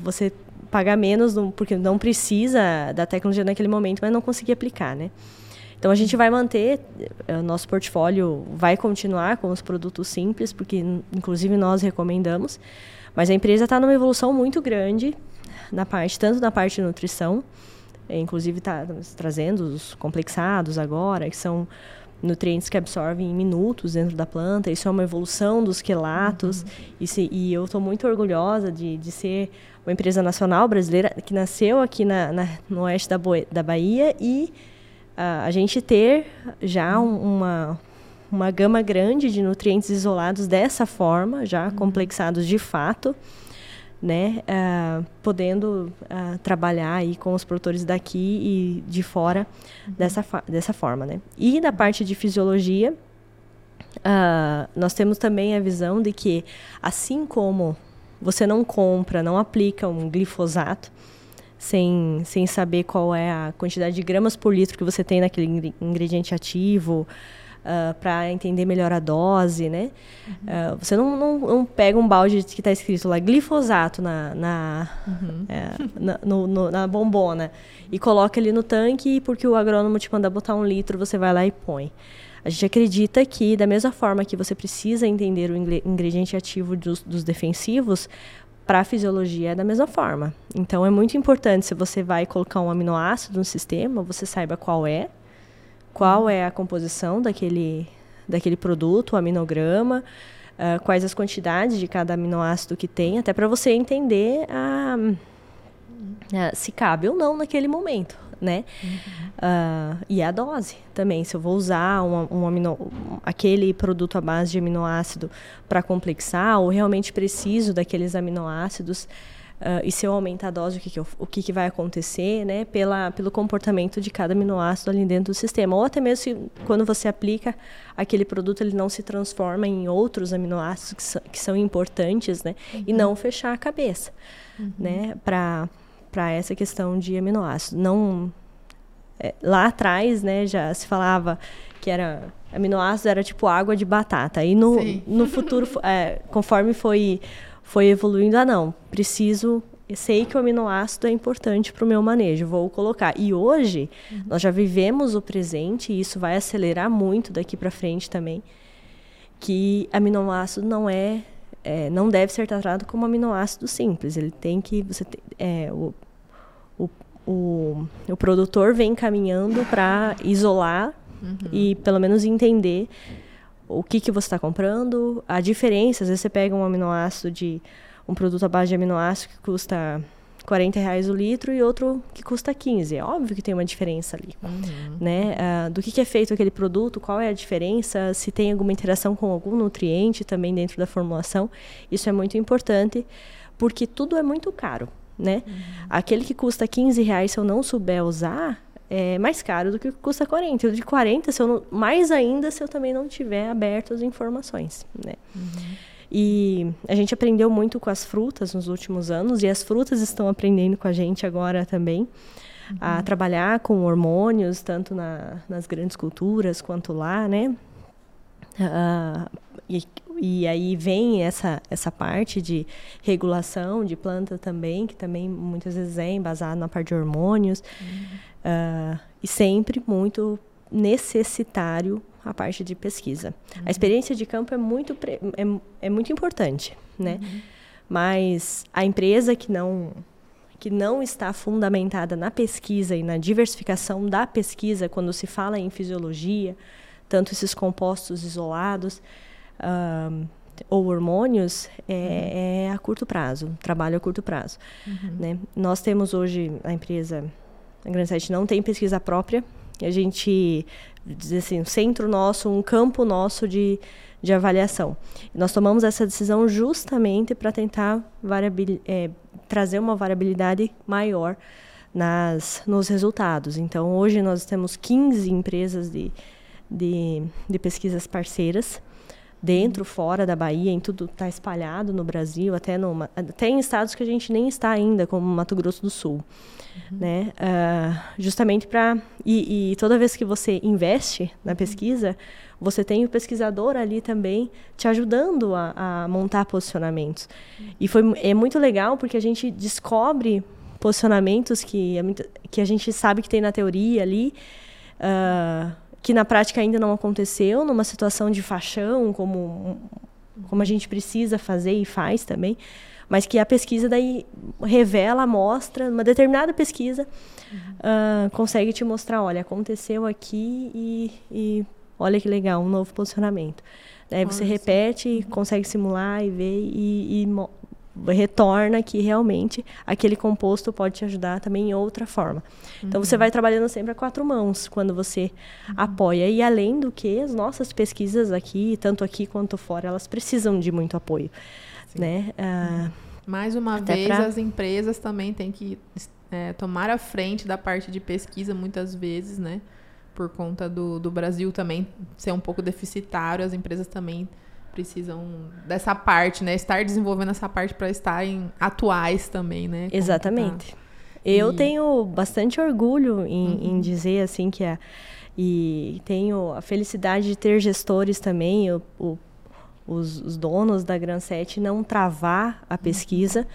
você pagar menos, porque não precisa da tecnologia naquele momento, mas não conseguir aplicar, né? Então, a gente vai manter, o nosso portfólio vai continuar com os produtos simples, porque, inclusive, nós recomendamos, mas a empresa está numa evolução muito grande, tanto na parte de nutrição, inclusive está trazendo os complexados agora, que são nutrientes que absorvem em minutos dentro da planta. Isso é uma evolução dos quelatos. E eu estou muito orgulhosa de ser uma empresa nacional brasileira que nasceu aqui no oeste da Bahia, e a gente ter já uma gama grande de nutrientes isolados dessa forma, já complexados de fato, né, podendo trabalhar aí com os produtores daqui e de fora dessa forma, né? E na parte de fisiologia, nós temos também a visão de que, assim como você não aplica um glifosato sem saber qual é a quantidade de gramas por litro que você tem naquele ingrediente ativo, para entender melhor a dose, né? Você não pega um balde que está escrito lá glifosato na bombona e coloca ali no tanque, porque o agrônomo te manda botar 1 litro, você vai lá e põe. A gente acredita que, da mesma forma que você precisa entender o ingrediente ativo dos defensivos, para a fisiologia é da mesma forma. Então, é muito importante, se você vai colocar um aminoácido no sistema, você saiba qual é a composição daquele produto, o aminograma, quais as quantidades de cada aminoácido que tem, até para você entender se cabe ou não naquele momento, né? E a dose também, se eu vou usar aquele produto à base de aminoácido para complexar, ou realmente preciso daqueles aminoácidos. E se eu aumentar a dose, o que vai acontecer, né, pelo comportamento de cada aminoácido ali dentro do sistema. Ou até mesmo se, quando você aplica aquele produto, ele não se transforma em outros aminoácidos que são importantes, né, e não fechar a cabeça, né, para essa questão de aminoácido. Não, lá atrás, né, já se falava que aminoácido era tipo água de batata. E no futuro, conforme foi evoluindo, sei que o aminoácido é importante para o meu manejo, vou colocar. E hoje, nós já vivemos o presente, e isso vai acelerar muito daqui para frente também, que aminoácido não deve ser tratado como aminoácido simples. Ele tem que, o produtor vem caminhando para isolar e pelo menos entender o que você está comprando, a diferença. Às vezes você pega um aminoácido de um produto à base de aminoácido que custa R$40 o litro e outro que custa 15. É óbvio que tem uma diferença ali, né? Do que é feito aquele produto, qual é a diferença, se tem alguma interação com algum nutriente também dentro da formulação. Isso é muito importante, porque tudo é muito caro, né? Aquele que custa R$15, se eu não souber usar, é mais caro do que custa 40. O de 40, mais ainda se eu também não tiver aberto as informações, né? E a gente aprendeu muito com as frutas nos últimos anos, e as frutas estão aprendendo com a gente agora também, a trabalhar com hormônios, tanto nas grandes culturas quanto lá, né? E aí vem essa parte de regulação de planta também, que também muitas vezes é embasado na parte de hormônios. E sempre muito necessitário a parte de pesquisa. A experiência de campo é muito importante, né? Mas a empresa que não está fundamentada na pesquisa e na diversificação da pesquisa, quando se fala em fisiologia, tanto esses compostos isolados ou hormônios, é a curto prazo, trabalho a curto prazo. Né? Nós temos hoje, a empresa, a Gran7 não tem pesquisa própria, a gente diz assim, um centro nosso, um campo nosso de avaliação. Nós tomamos essa decisão justamente para tentar trazer uma variabilidade maior nos resultados. Então, hoje nós temos 15 empresas de pesquisas parceiras, dentro, fora da Bahia, em tudo, está espalhado no Brasil, até em estados que a gente nem está ainda, como Mato Grosso do Sul. Né? Justamente para... E toda vez que você investe na pesquisa, você tem o pesquisador ali também te ajudando a montar posicionamentos. E é muito legal porque a gente descobre posicionamentos que a gente sabe que tem na teoria ali, que na prática ainda não aconteceu, numa situação de faixão, como a gente precisa fazer e faz também, mas que a pesquisa daí revela, mostra, uma determinada pesquisa consegue te mostrar, olha, aconteceu aqui e olha que legal, um novo posicionamento. Daí você repete, consegue simular e ver e retorna que realmente aquele composto pode te ajudar também em outra forma. Então, você vai trabalhando sempre a quatro mãos quando você apoia. E além do que, as nossas pesquisas aqui, tanto aqui quanto fora, elas precisam de muito apoio. Né? Mais uma vez, as empresas também têm que tomar a frente da parte de pesquisa, muitas vezes, né? Por conta do Brasil também ser um pouco deficitário, as empresas também precisam dessa parte, né? Estar desenvolvendo essa parte para estarem atuais também, né? Como exatamente. Tá. Eu tenho bastante orgulho em dizer, assim, que e tenho a felicidade de ter gestores também, os donos da Gran7 não travar a pesquisa,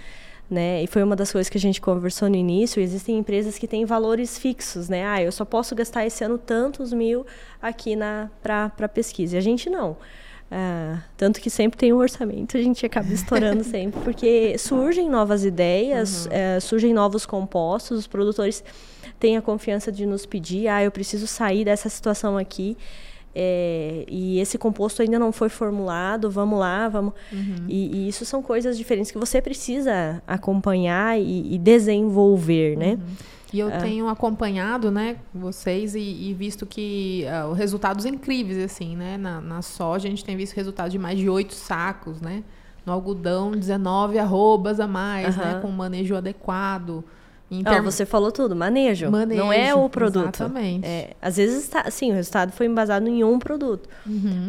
né? E foi uma das coisas que a gente conversou no início. Existem empresas que têm valores fixos, né? Ah, eu só posso gastar esse ano tantos mil aqui para pesquisa. E a gente não. Tanto que sempre tem um orçamento, a gente acaba estourando sempre, porque surgem novas ideias, surgem novos compostos, os produtores têm a confiança de nos pedir, eu preciso sair dessa situação aqui, e esse composto ainda não foi formulado, vamos lá. E isso são coisas diferentes que você precisa acompanhar e desenvolver, né? E eu tenho acompanhado, né, vocês e visto que resultados incríveis, assim, né? Na soja, a gente tem visto resultados de mais de 8 sacos, né? No algodão, 19 arrobas a mais, né? Com manejo adequado. Você falou tudo, manejo. Não é o produto. Exatamente. Às vezes, sim, o resultado foi embasado em um produto.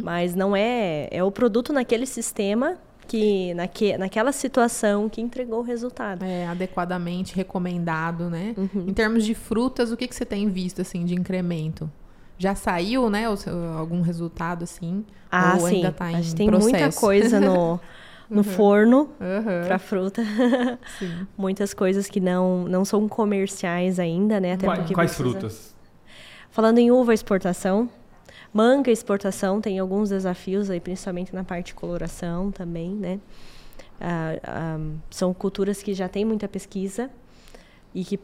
Mas não é... É o produto naquele sistema... que naquela situação que entregou o resultado. Adequadamente recomendado, né? Em termos de frutas, o que você tem visto, assim, de incremento? Já saiu, né, algum resultado, assim? Ou sim. Ainda tá em processo? A gente tem muita coisa no forno para fruta. Sim. Muitas coisas que não são comerciais ainda, né? Até quais frutas? Falando em uva exportação... Manga exportação tem alguns desafios aí, principalmente na parte de coloração também, né? São culturas que já tem muita pesquisa e que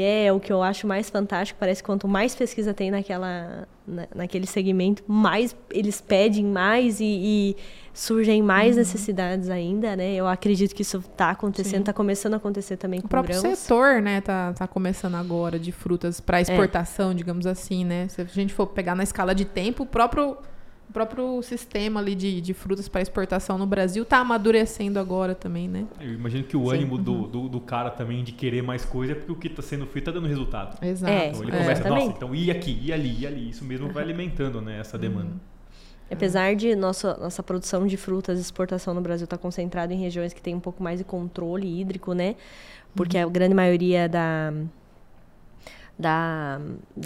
é o que eu acho mais fantástico. Parece que quanto mais pesquisa tem naquele segmento, mais eles pedem mais e surgem mais necessidades ainda, né? Eu acredito que isso está acontecendo, está começando a acontecer também com o próprio grãos. Setor, né? Tá começando agora de frutas para exportação, digamos assim, né? Se a gente for pegar na escala de tempo, o próprio sistema ali de frutas para exportação no Brasil está amadurecendo agora também, né? Eu imagino que o ânimo do cara também de querer mais coisa é porque o que está sendo feito está dando resultado. Exato. Então ele começa, então ir aqui, ir ali. Isso mesmo vai alimentando, né, essa demanda. Apesar de nossa produção de frutas e exportação no Brasil está concentrada em regiões que tem um pouco mais de controle hídrico, né? Porque a grande maioria da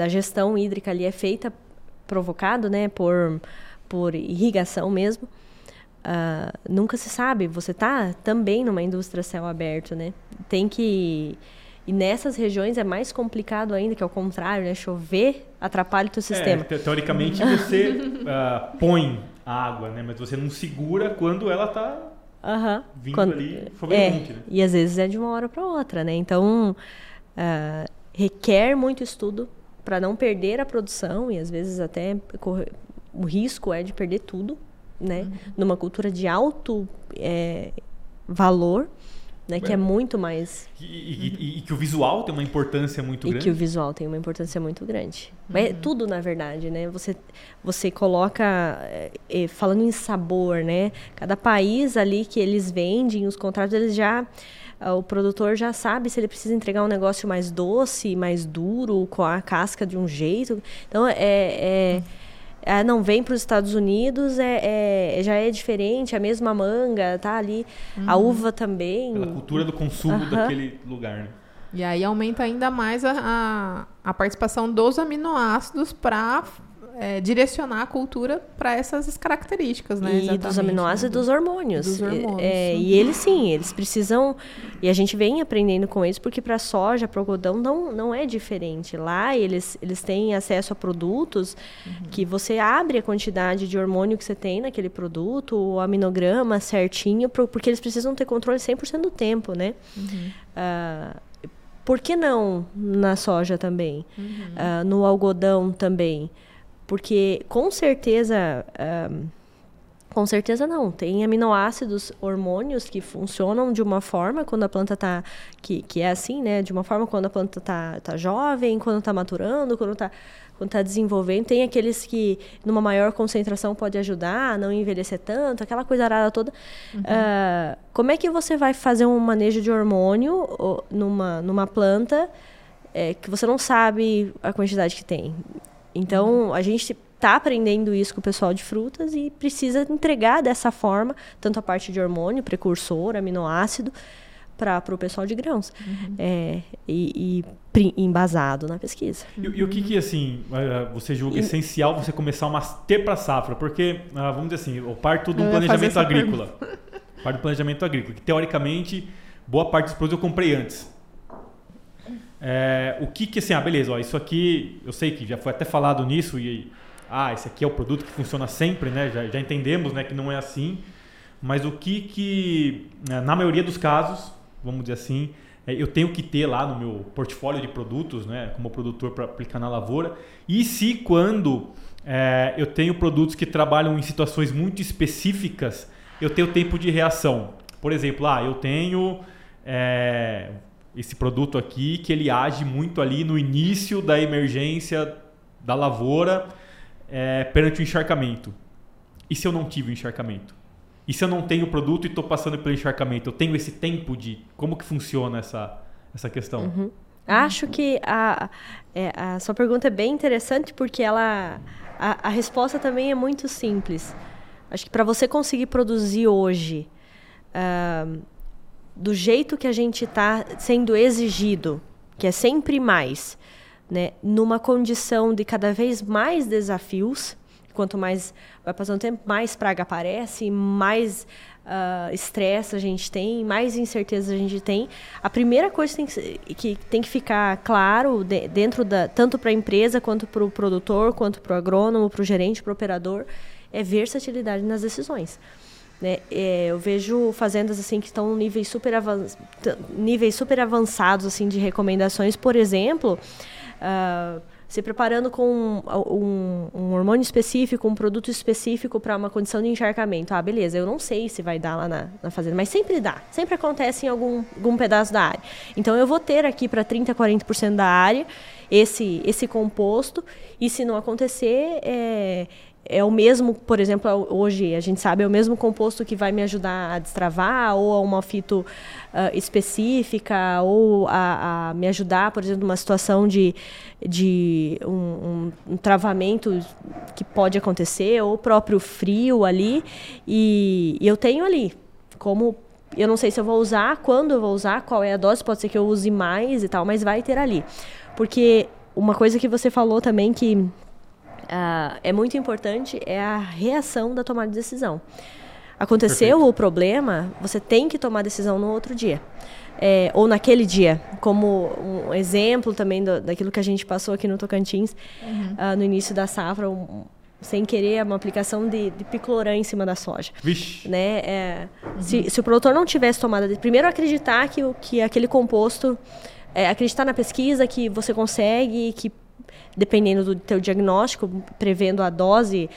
gestão hídrica ali é feita, provocado, né, por por irrigação mesmo, nunca se sabe. Você está também numa indústria céu aberto, né? Tem que... E nessas regiões é mais complicado ainda, que é o contrário, né? Chover atrapalha o teu sistema. Teoricamente você põe a água, né? Mas você não segura quando ela está vindo ali. Né? E às vezes é de uma hora para outra, né? Então, requer muito estudo para não perder a produção e às vezes até o risco é de perder tudo, né? Uhum. Numa cultura de alto valor, né, que é muito mais... E que o visual tem uma importância muito grande. E que o visual tem uma importância muito grande. Mas tudo, na verdade, né? Você coloca... Falando em sabor, né? Cada país ali que eles vendem, os contratos, eles já... O produtor já sabe se ele precisa entregar um negócio mais doce, mais duro, com a casca de um jeito. Então, não vem para os Estados Unidos, já é diferente, a mesma manga, tá ali, a uva também. Pela cultura do consumo daquele lugar, né? E aí aumenta ainda mais a participação dos aminoácidos para direcionar a cultura para essas características, né? E exatamente, dos aminoácidos, né? E dos hormônios. Dos hormônios. E eles sim, eles precisam... E a gente vem aprendendo com eles, porque para soja, para algodão, não é diferente. Lá eles têm acesso a produtos que você abre a quantidade de hormônio que você tem naquele produto, o aminograma certinho, porque eles precisam ter controle 100% do tempo, né? Por que não na soja também? No algodão também? Porque com certeza não, tem aminoácidos, hormônios que funcionam de uma forma quando a planta está, que é assim, né? De uma forma quando a planta está jovem, quando está maturando, quando está desenvolvendo. Tem aqueles que, numa maior concentração, pode ajudar a não envelhecer tanto, aquela coisa arada toda. Como é que você vai fazer um manejo de hormônio numa planta que você não sabe a quantidade que tem? Então, a gente está aprendendo isso com o pessoal de frutas e precisa entregar dessa forma, tanto a parte de hormônio, precursor, aminoácido, para o pessoal de grãos. Embasado na pesquisa. E o que, assim, você julga essencial você começar ter para a safra? Porque, vamos dizer assim, eu parto de um planejamento agrícola. Que, teoricamente, boa parte dos produtos eu comprei antes. O que assim, beleza, isso aqui, eu sei que já foi até falado nisso, e esse aqui é o produto que funciona sempre, né? Já entendemos, né, que não é assim, mas o que na maioria dos casos, vamos dizer assim, eu tenho que ter lá no meu portfólio de produtos, né, como produtor para aplicar na lavoura, e se quando eu tenho produtos que trabalham em situações muito específicas, eu tenho tempo de reação. Por exemplo, eu tenho... esse produto aqui, que ele age muito ali no início da emergência da lavoura perante o encharcamento. E se eu não tive o encharcamento? E se eu não tenho o produto e estou passando pelo encharcamento? Eu tenho esse tempo de... Como que funciona essa questão? Acho que a sua pergunta é bem interessante, porque a resposta também é muito simples. Acho que para você conseguir produzir hoje... do jeito que a gente está sendo exigido, que é sempre mais, né? Numa condição de cada vez mais desafios, quanto mais vai passando o tempo, mais praga aparece, mais estresse a gente tem, mais incerteza a gente tem. A primeira coisa que tem que ficar claro dentro tanto para a empresa, quanto para o produtor, quanto para o agrônomo, para o gerente, para o operador, é versatilidade nas decisões. Né? Eu vejo fazendas assim, que estão em níveis super avançados assim, de recomendações, por exemplo, se preparando com um hormônio específico, um produto específico para uma condição de encharcamento. Beleza, eu não sei se vai dar lá na fazenda, mas sempre dá, sempre acontece em algum pedaço da área. Então eu vou ter aqui para 30%, 40% da área esse composto, e se não acontecer... É o mesmo, por exemplo, hoje a gente sabe, é o mesmo composto que vai me ajudar a destravar, ou a uma fito específica, ou a me ajudar, por exemplo, numa situação de um travamento que pode acontecer, ou o próprio frio ali, e eu tenho ali, como eu não sei se eu vou usar, quando eu vou usar, qual é a dose, pode ser que eu use mais e tal, mas vai ter ali. Porque uma coisa que você falou também que é muito importante é a reação da tomada de decisão. Aconteceu o problema, você tem que tomar decisão no outro dia. Ou naquele dia, como um exemplo também daquilo que a gente passou aqui no Tocantins, no início da safra, sem querer, uma aplicação de picloram em cima da soja. Vixe! Né? Se o produtor não tivesse tomado... Primeiro, acreditar que aquele composto... acreditar na pesquisa que você consegue, que dependendo do teu diagnóstico, prevendo a dose,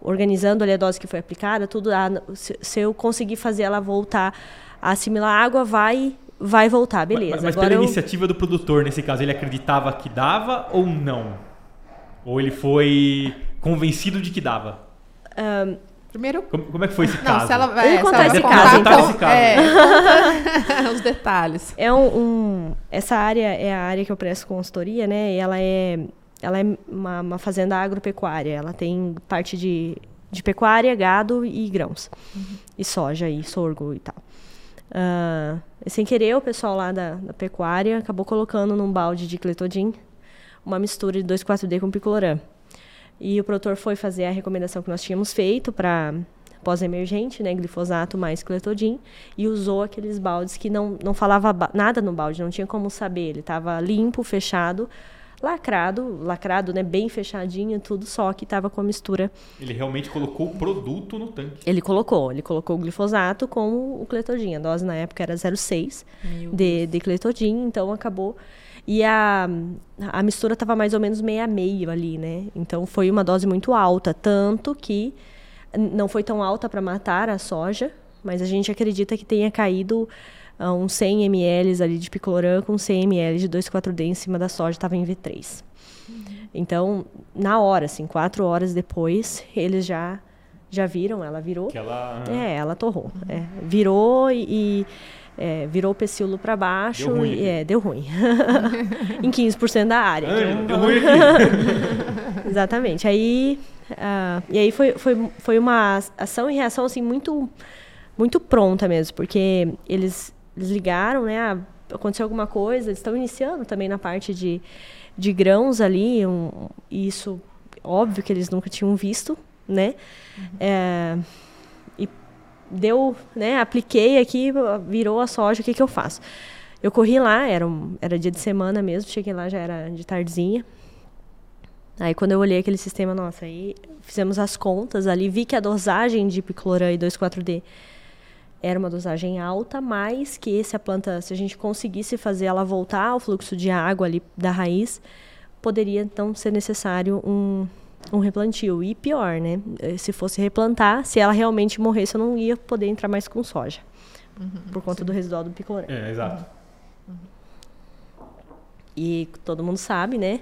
organizando ali a dose que foi aplicada, tudo, se eu conseguir fazer ela voltar a assimilar a água, vai voltar, beleza. Mas agora pela iniciativa do produtor, nesse caso, ele acreditava que dava ou não? Ou ele foi convencido de que dava? Primeiro... Como é que foi esse caso? Conta os detalhes. Essa área é a área que eu presto consultoria, né? E ela é uma fazenda agropecuária. Ela tem parte de pecuária, gado e grãos. E soja e sorgo e tal. Sem querer, o pessoal lá da pecuária acabou colocando num balde de cletodin uma mistura de 2,4-D com picloram. E o produtor foi fazer a recomendação que nós tínhamos feito para pós-emergente, né, glifosato mais cletodin, e usou aqueles baldes que não falava nada no balde, não tinha como saber. Ele estava limpo, fechado, lacrado, né, bem fechadinho, tudo, só que estava com a mistura. Ele realmente colocou o produto no tanque? Ele colocou o glifosato com o cletodin. A dose na época era 0,6 de cletodin, então acabou... E a mistura estava mais ou menos meio a meio ali, né? Então, foi uma dose muito alta, tanto que não foi tão alta para matar a soja, mas a gente acredita que tenha caído uns 100 ml ali de picloram com 100 ml de 2,4-D em cima da soja, estava em V3. Então, na hora, assim, 4 horas depois, eles já viram, ela virou. Ela torrou. Virou virou o pecíolo para baixo. Deu ruim. Deu ruim. Em 15% da área. Deu ruim aqui. Exatamente. Aí, e aí foi uma ação e reação assim, muito, muito pronta mesmo, porque eles ligaram, né? Aconteceu alguma coisa, eles estão iniciando também na parte de grãos ali, e isso, óbvio que eles nunca tinham visto, né? Deu, né, apliquei aqui, virou a soja, o que eu faço? Eu corri lá, era dia de semana mesmo, cheguei lá, já era de tardezinha. Aí quando eu olhei aquele sistema, nossa, aí fizemos as contas ali, vi que a dosagem de picloram e 2,4-D era uma dosagem alta, mas que se a gente conseguisse fazer ela voltar ao fluxo de água ali da raiz, poderia então ser necessário um replantio. E pior, né? Se fosse replantar, se ela realmente morresse, eu não ia poder entrar mais com soja. Por conta do residual do picloram. Exato. E todo mundo sabe, né?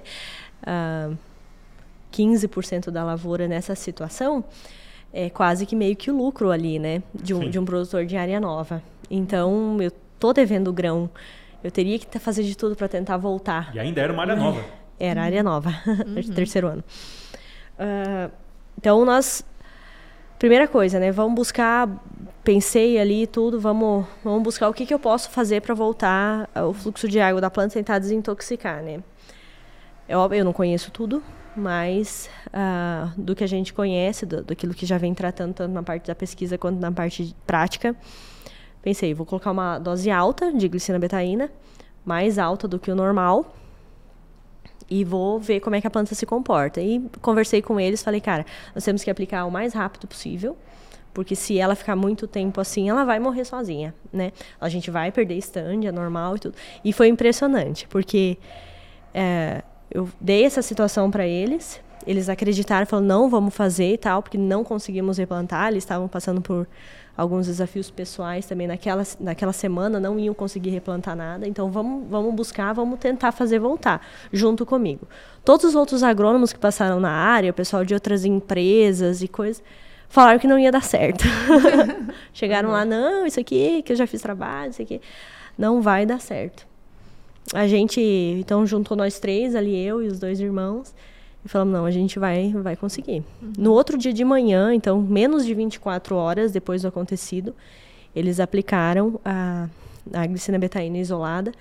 15% da lavoura nessa situação é quase que meio que o lucro ali, né? De um produtor de área nova. Então, eu tô devendo grão. Eu teria que fazer de tudo para tentar voltar. E ainda era uma área nova. Era área nova. Terceiro ano. Então primeira coisa, né, vamos buscar, pensei ali tudo, vamos buscar o que eu posso fazer para voltar o fluxo de água da planta, tentar desintoxicar, né. Eu não conheço tudo, mas do que a gente conhece, daquilo que já vem tratando tanto na parte da pesquisa quanto na parte prática, pensei, vou colocar uma dose alta de glicina-betaína, mais alta do que o normal, e vou ver como é que a planta se comporta. E conversei com eles, falei, cara, nós temos que aplicar o mais rápido possível, porque se ela ficar muito tempo assim, ela vai morrer sozinha, né? A gente vai perder stand, é normal e tudo. E foi impressionante, porque eu dei essa situação para eles, eles acreditaram, falaram, não, vamos fazer e tal, porque não conseguimos replantar, eles estavam passando por alguns desafios pessoais também naquela semana, não iam conseguir replantar nada, então vamos buscar, vamos tentar fazer voltar, junto comigo. Todos os outros agrônomos que passaram na área, o pessoal de outras empresas e coisas, falaram que não ia dar certo. Chegaram lá, não, isso aqui, que eu já fiz trabalho, isso aqui, não vai dar certo. A gente, então, juntou nós três, ali eu e os dois irmãos, e falamos, não, a gente vai conseguir. No outro dia de manhã, então, menos de 24 horas depois do acontecido, eles aplicaram a glicina-betaína isolada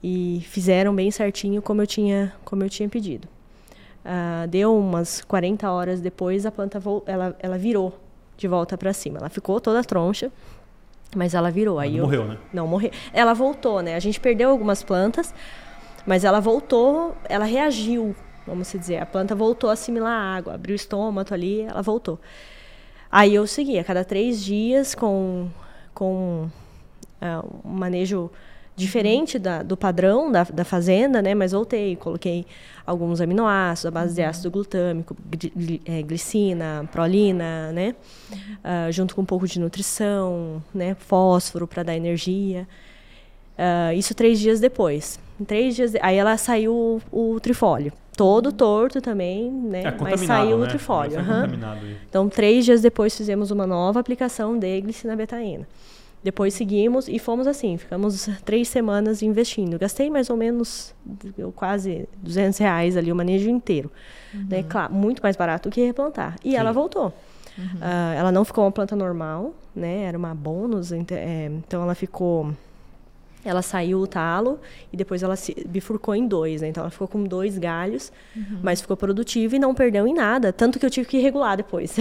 e fizeram bem certinho como eu tinha pedido. deu umas 40 horas depois, a planta ela virou de volta para cima. Ela ficou toda troncha, mas ela virou. Aí morreu, né? Não morreu. Ela voltou, né? A gente perdeu algumas plantas, mas ela voltou, ela reagiu, vamos dizer. A planta voltou a assimilar a água, abriu o estômago ali, ela voltou. Aí eu segui a cada 3 dias com um manejo diferente do padrão da fazenda, né? Mas voltei, coloquei alguns aminoácidos, a base de ácido glutâmico, glicina, prolina, né? Junto com um pouco de nutrição, né? Fósforo para dar energia. Isso 3 dias depois. Aí ela saiu o trifólio. Todo torto também, né? Mas saiu, né? O trifólio. Uhum. Então, 3 dias depois fizemos uma nova aplicação de glicina betaína. Depois seguimos e fomos assim, ficamos 3 semanas investindo. Gastei mais ou menos quase R$200 ali o manejo inteiro. Uhum. Né? Claro, muito mais barato do que replantar. E ela voltou. Uhum. Ela não ficou uma planta normal, né? Era uma bônus, então ela ficou... Ela saiu o talo e depois ela se bifurcou em 2, né? Então, ela ficou com 2 galhos, mas ficou produtiva e não perdeu em nada. Tanto que eu tive que regular depois.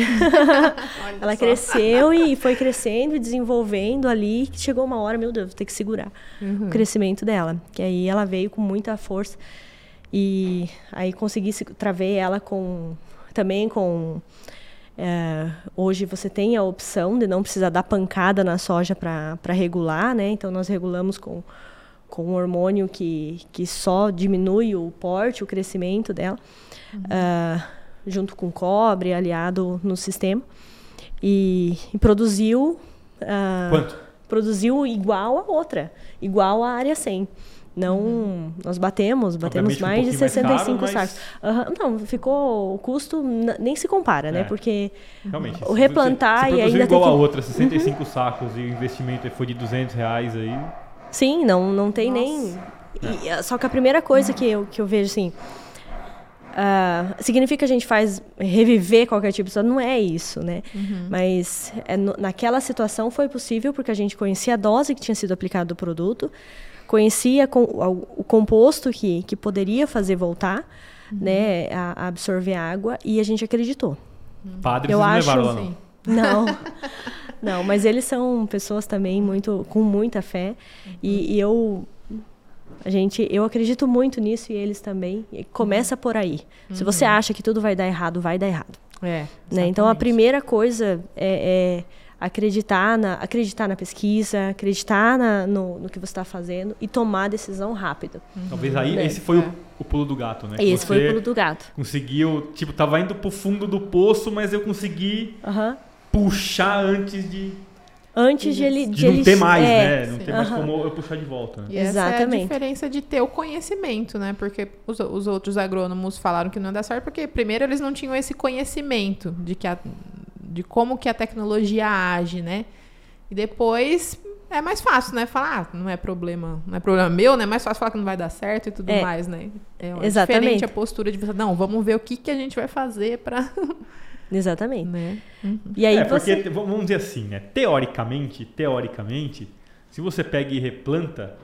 Ela cresceu e foi crescendo e desenvolvendo ali. Que chegou uma hora, meu Deus, vou ter que segurar o crescimento dela. Que aí ela veio com muita força. E aí consegui, travei ela também com... hoje você tem a opção de não precisar dar pancada na soja para regular, né? Então, nós regulamos com um hormônio que só diminui o porte, o crescimento dela, junto com cobre, aliado no sistema. E produziu... Quanto? Produziu igual a outra, igual à área 100. Não, nós batemos mais de 65 sacos. Não, ficou o custo, nem se compara, né? Porque realmente, o replantar e ainda igual a outra, 65 sacos e o investimento foi de R$200 aí. Sim, não tem. Nossa. Nem. Só que a primeira coisa que eu vejo assim, significa que a gente faz reviver qualquer tipo de situação, não é isso, né? Mas naquela situação foi possível porque a gente conhecia a dose que tinha sido aplicada do produto. Conhecia o composto que poderia fazer voltar, né, a absorver água, e a gente acreditou. Padres não levaram lá, não? Não, mas eles são pessoas também com muita fé, e eu acredito muito nisso, e eles também. Começa por aí. Se você acha que tudo vai dar errado, vai dar errado. Né? Então, a primeira coisa é acreditar na pesquisa, acreditar no que você está fazendo e tomar a decisão rápido. Talvez aí esse foi o pulo do gato, né? Esse foi o pulo do gato. Conseguiu, tipo, tava indo pro fundo do poço, mas eu consegui puxar antes de... Antes de ele... De não ter mais, né? Não ter mais como eu puxar de volta. Né? E essa é a diferença de ter o conhecimento, né? Porque os outros agrônomos falaram que não ia dar certo, porque primeiro eles não tinham esse conhecimento de como que a tecnologia age, né? E depois é mais fácil, né? Falar, não é problema meu, né? É mais fácil falar que não vai dar certo e tudo mais, né? Exatamente. Diferente a postura de você, não, vamos ver o que a gente vai fazer para... Exatamente. Né? E aí você... porque, vamos dizer assim, né? Teoricamente, se você pega e replanta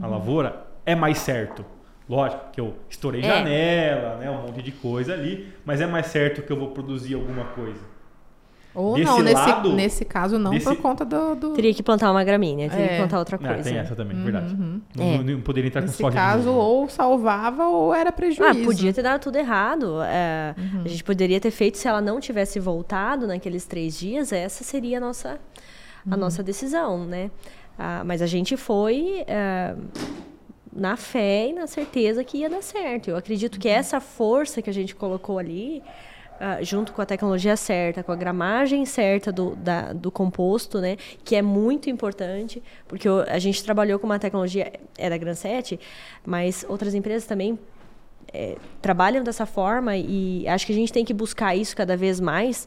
a lavoura, é mais certo. Lógico que eu estourei janela, né? Um monte de coisa ali, mas é mais certo que eu vou produzir alguma coisa. Ou desse não, nesse caso não, por conta do... Teria que plantar uma gramínea, teria que plantar outra coisa. Tem essa também, verdade. Não poderia entrar nesse com soja. Nesse caso, mesmo. Ou salvava ou era prejuízo. Podia ter dado tudo errado. A gente poderia ter feito, se ela não tivesse voltado naqueles 3 dias, essa seria a nossa decisão, né? Mas a gente foi na fé e na certeza que ia dar certo. Eu acredito que essa força que a gente colocou ali... junto com a tecnologia certa, com a gramagem certa do composto, né? Que é muito importante, porque a gente trabalhou com uma tecnologia, é da Gran7, mas outras empresas também trabalham dessa forma, e acho que a gente tem que buscar isso cada vez mais,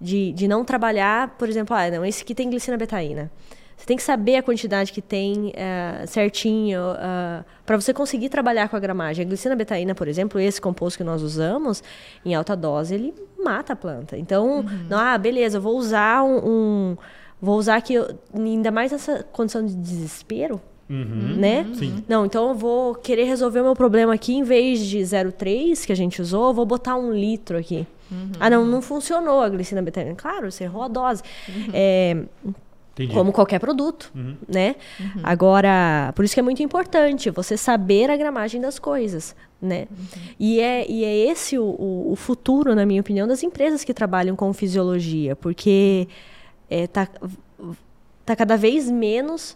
de não trabalhar, por exemplo, não, esse aqui tem glicina betaína. Você tem que saber a quantidade que tem certinho para você conseguir trabalhar com a gramagem. A glicina betaína, por exemplo, esse composto que nós usamos, em alta dose, ele mata a planta. Então, beleza, eu vou usar aqui, ainda mais essa condição de desespero, Uhum, né? Sim. Não, então eu vou querer resolver o meu problema aqui, em vez de 0,3 que a gente usou, eu vou botar 1 litro aqui. Uhum. Ah, não funcionou a glicina betaína. Claro, você errou a dose. Uhum. Entendi. Como qualquer produto, uhum, né? Uhum. Agora, por isso que é muito importante você saber a gramagem das coisas, né? Uhum. E é esse o futuro, na minha opinião, das empresas que trabalham com fisiologia, porque tá cada vez menos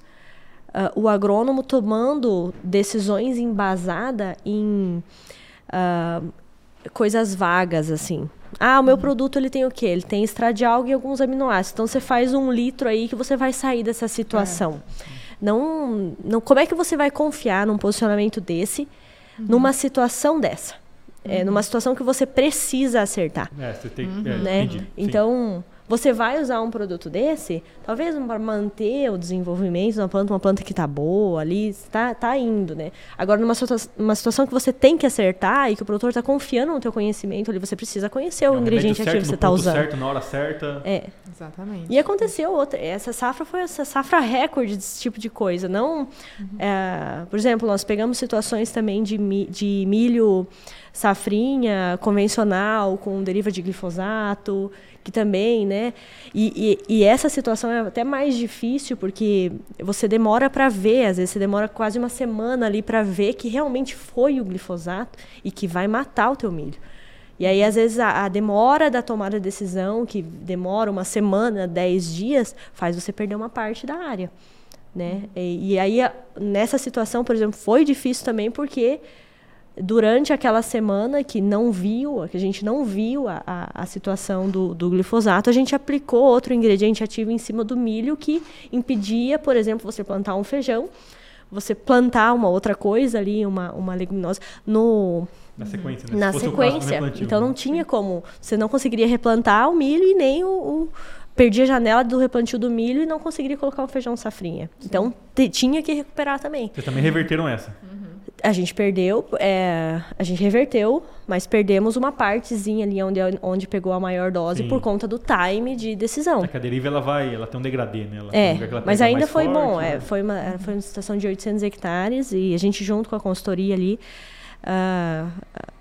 o agrônomo tomando decisões embasadas em coisas vagas, assim. Ah, o meu produto, ele tem o quê? Ele tem estradiol e alguns aminoácidos. Então, você faz 1 litro aí que você vai sair dessa situação. Não, como é que você vai confiar num posicionamento desse, numa situação dessa? Numa situação que você precisa acertar. Você tem, né? Entendi, então, você vai usar um produto desse, talvez para manter o desenvolvimento de uma planta que está boa ali, está indo, né? Agora, numa situação que você tem que acertar e que o produtor está confiando no teu conhecimento ali, você precisa conhecer o ingrediente certo, ativo que você está usando. Certo, na hora certa. Exatamente. E aconteceu outra. Essa safra foi essa safra recorde desse tipo de coisa. Não, por exemplo, nós pegamos situações também de milho safrinha convencional com deriva de glifosato, que também, né? E essa situação é até mais difícil, porque você demora para ver, às vezes você demora quase uma semana ali para ver que realmente foi o glifosato e que vai matar o teu milho. E aí, às vezes, a demora da tomada de decisão, que demora uma semana, 10 dias, faz você perder uma parte da área, né? E aí, nessa situação, por exemplo, foi difícil também porque durante aquela semana que a gente não viu a situação do glifosato, a gente aplicou outro ingrediente ativo em cima do milho que impedia, por exemplo, você plantar um feijão, você plantar uma outra coisa ali, uma leguminosa, na sequência. Né? Na sequência. Então não tinha como, você não conseguiria replantar o milho e nem perdi a janela do replantio do milho e não conseguiria colocar o feijão safrinha. Sim. Então tinha que recuperar também. Vocês também reverteram essa? A gente perdeu, a gente reverteu, mas perdemos uma partezinha ali onde pegou a maior dose. Sim. Por conta do time de decisão. A deriva, ela tem um degradê, né? Mas ainda foi forte, bom. Né? Foi uma situação de 800 hectares e a gente, junto com a consultoria ali,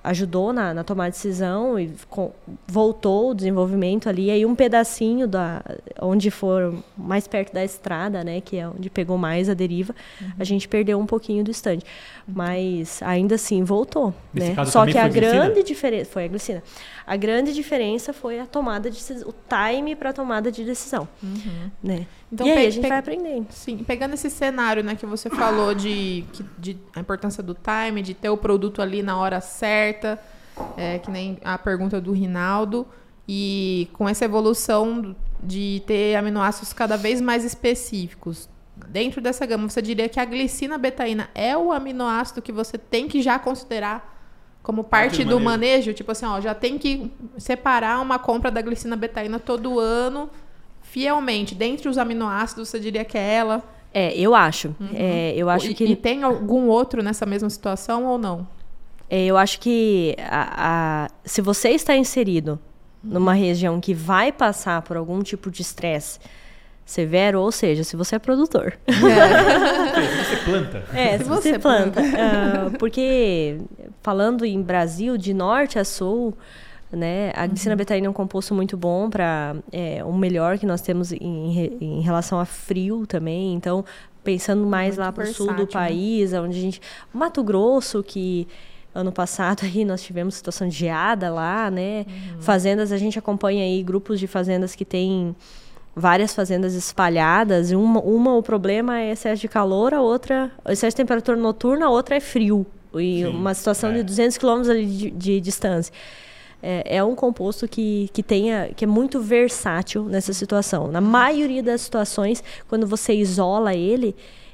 ajudou na tomada de decisão e voltou o desenvolvimento ali. Aí um pedacinho onde for mais perto da estrada, né, que é onde pegou mais a deriva, a gente perdeu um pouquinho do stand, mas ainda assim voltou, né? Só que a grande diferença foi a glicina. A grande diferença foi a tomada de decisão, o time para a tomada de decisão, né? Então, e aí a gente vai aprendendo. Sim, pegando esse cenário, né, que você falou de a importância do time, de ter o produto ali na hora certa, que nem a pergunta do Rinaldo, e com essa evolução de ter aminoácidos cada vez mais específicos. Dentro dessa gama, você diria que a glicina betaína é o aminoácido que você tem que já considerar como parte do manejo? Tipo assim, já tem que separar uma compra da glicina betaína todo ano, fielmente. Dentre os aminoácidos, você diria que é ela? Eu acho. Eu acho que... E tem algum outro nessa mesma situação ou não? Eu acho que se você está inserido numa região que vai passar por algum tipo de estresse severo, ou seja, se você é produtor. Se você planta. Se você planta. Porque, falando em Brasil, de norte a sul, né, a glicina betaína é um composto muito bom para o melhor que nós temos em relação a frio também. Então, pensando mais muito lá para o sul do país, né? Onde a gente... Mato Grosso, que ano passado aí nós tivemos situação de geada lá, né? Fazendas, a gente acompanha aí grupos de fazendas que têm várias fazendas espalhadas. Uma o problema é excesso de calor, a outra excesso de temperatura noturna, a outra é frio. E uma situação de 200 quilômetros ali de distância. É um composto que é muito versátil nessa situação. Na maioria das situações, quando você isola ele,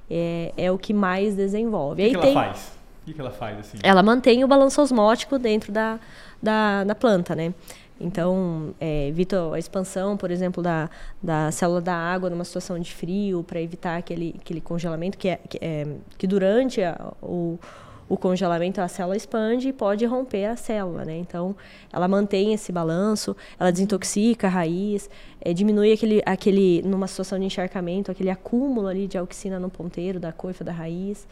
é o que mais desenvolve. O que ela faz? Assim? Ela mantém o balanço osmótico dentro da planta, né? Então, evita a expansão, por exemplo, da célula da água numa situação de frio, para evitar aquele congelamento que durante o congelamento, a célula expande e pode romper a célula, né? Então, ela mantém esse balanço, ela desintoxica a raiz, diminui aquele, numa situação de encharcamento, aquele acúmulo ali de auxina no ponteiro da coifa da raiz.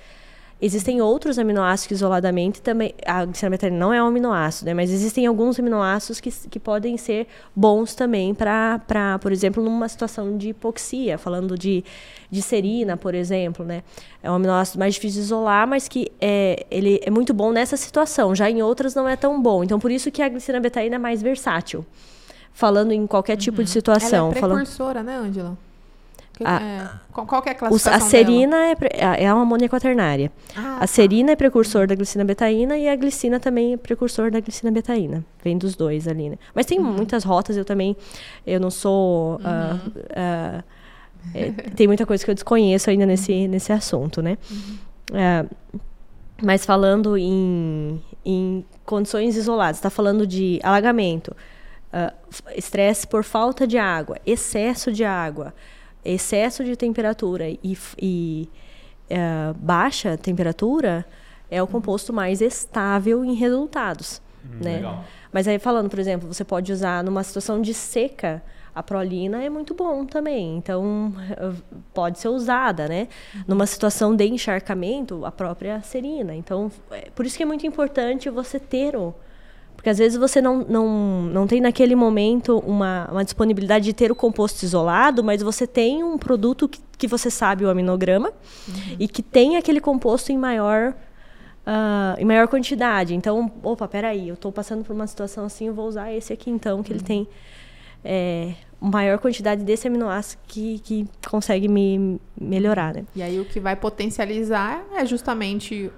Existem outros aminoácidos que isoladamente também... A medicina veterinária não é um aminoácido, né? Mas existem alguns aminoácidos que podem ser bons também para, por exemplo, numa situação de hipoxia, falando de serina, por exemplo, né? É um aminoácido mais difícil de isolar, mas que ele é muito bom nessa situação. Já em outras não é tão bom. Então, por isso que a glicina betaína é mais versátil, falando em qualquer tipo de situação. Ela é precursora, né, Ângela? Qual que é a classificação dela? A serina é uma amônia quaternária. A serina é precursor da glicina betaína e a glicina também é precursor da glicina betaína. Vem dos dois ali, né? Mas tem muitas rotas, eu não sou... tem muita coisa que eu desconheço ainda nesse assunto, né? Mas falando em condições isoladas, está falando de alagamento, estresse por falta de água, excesso de água, excesso de temperatura e baixa temperatura é o composto mais estável em resultados, né? Legal. Mas aí falando, por exemplo, você pode usar numa situação de seca, a prolina é muito bom também, então pode ser usada, né? Numa situação de encharcamento, a própria serina. Então, por isso que é muito importante você ter porque às vezes você não tem naquele momento uma disponibilidade de ter o composto isolado, mas você tem um produto que você sabe o aminograma e que tem aquele composto em maior quantidade. Então, opa, peraí, eu estou passando por uma situação assim, eu vou usar esse aqui então, que ele tem maior quantidade desse aminoácido que consegue me melhorar, né? E aí o que vai potencializar é justamente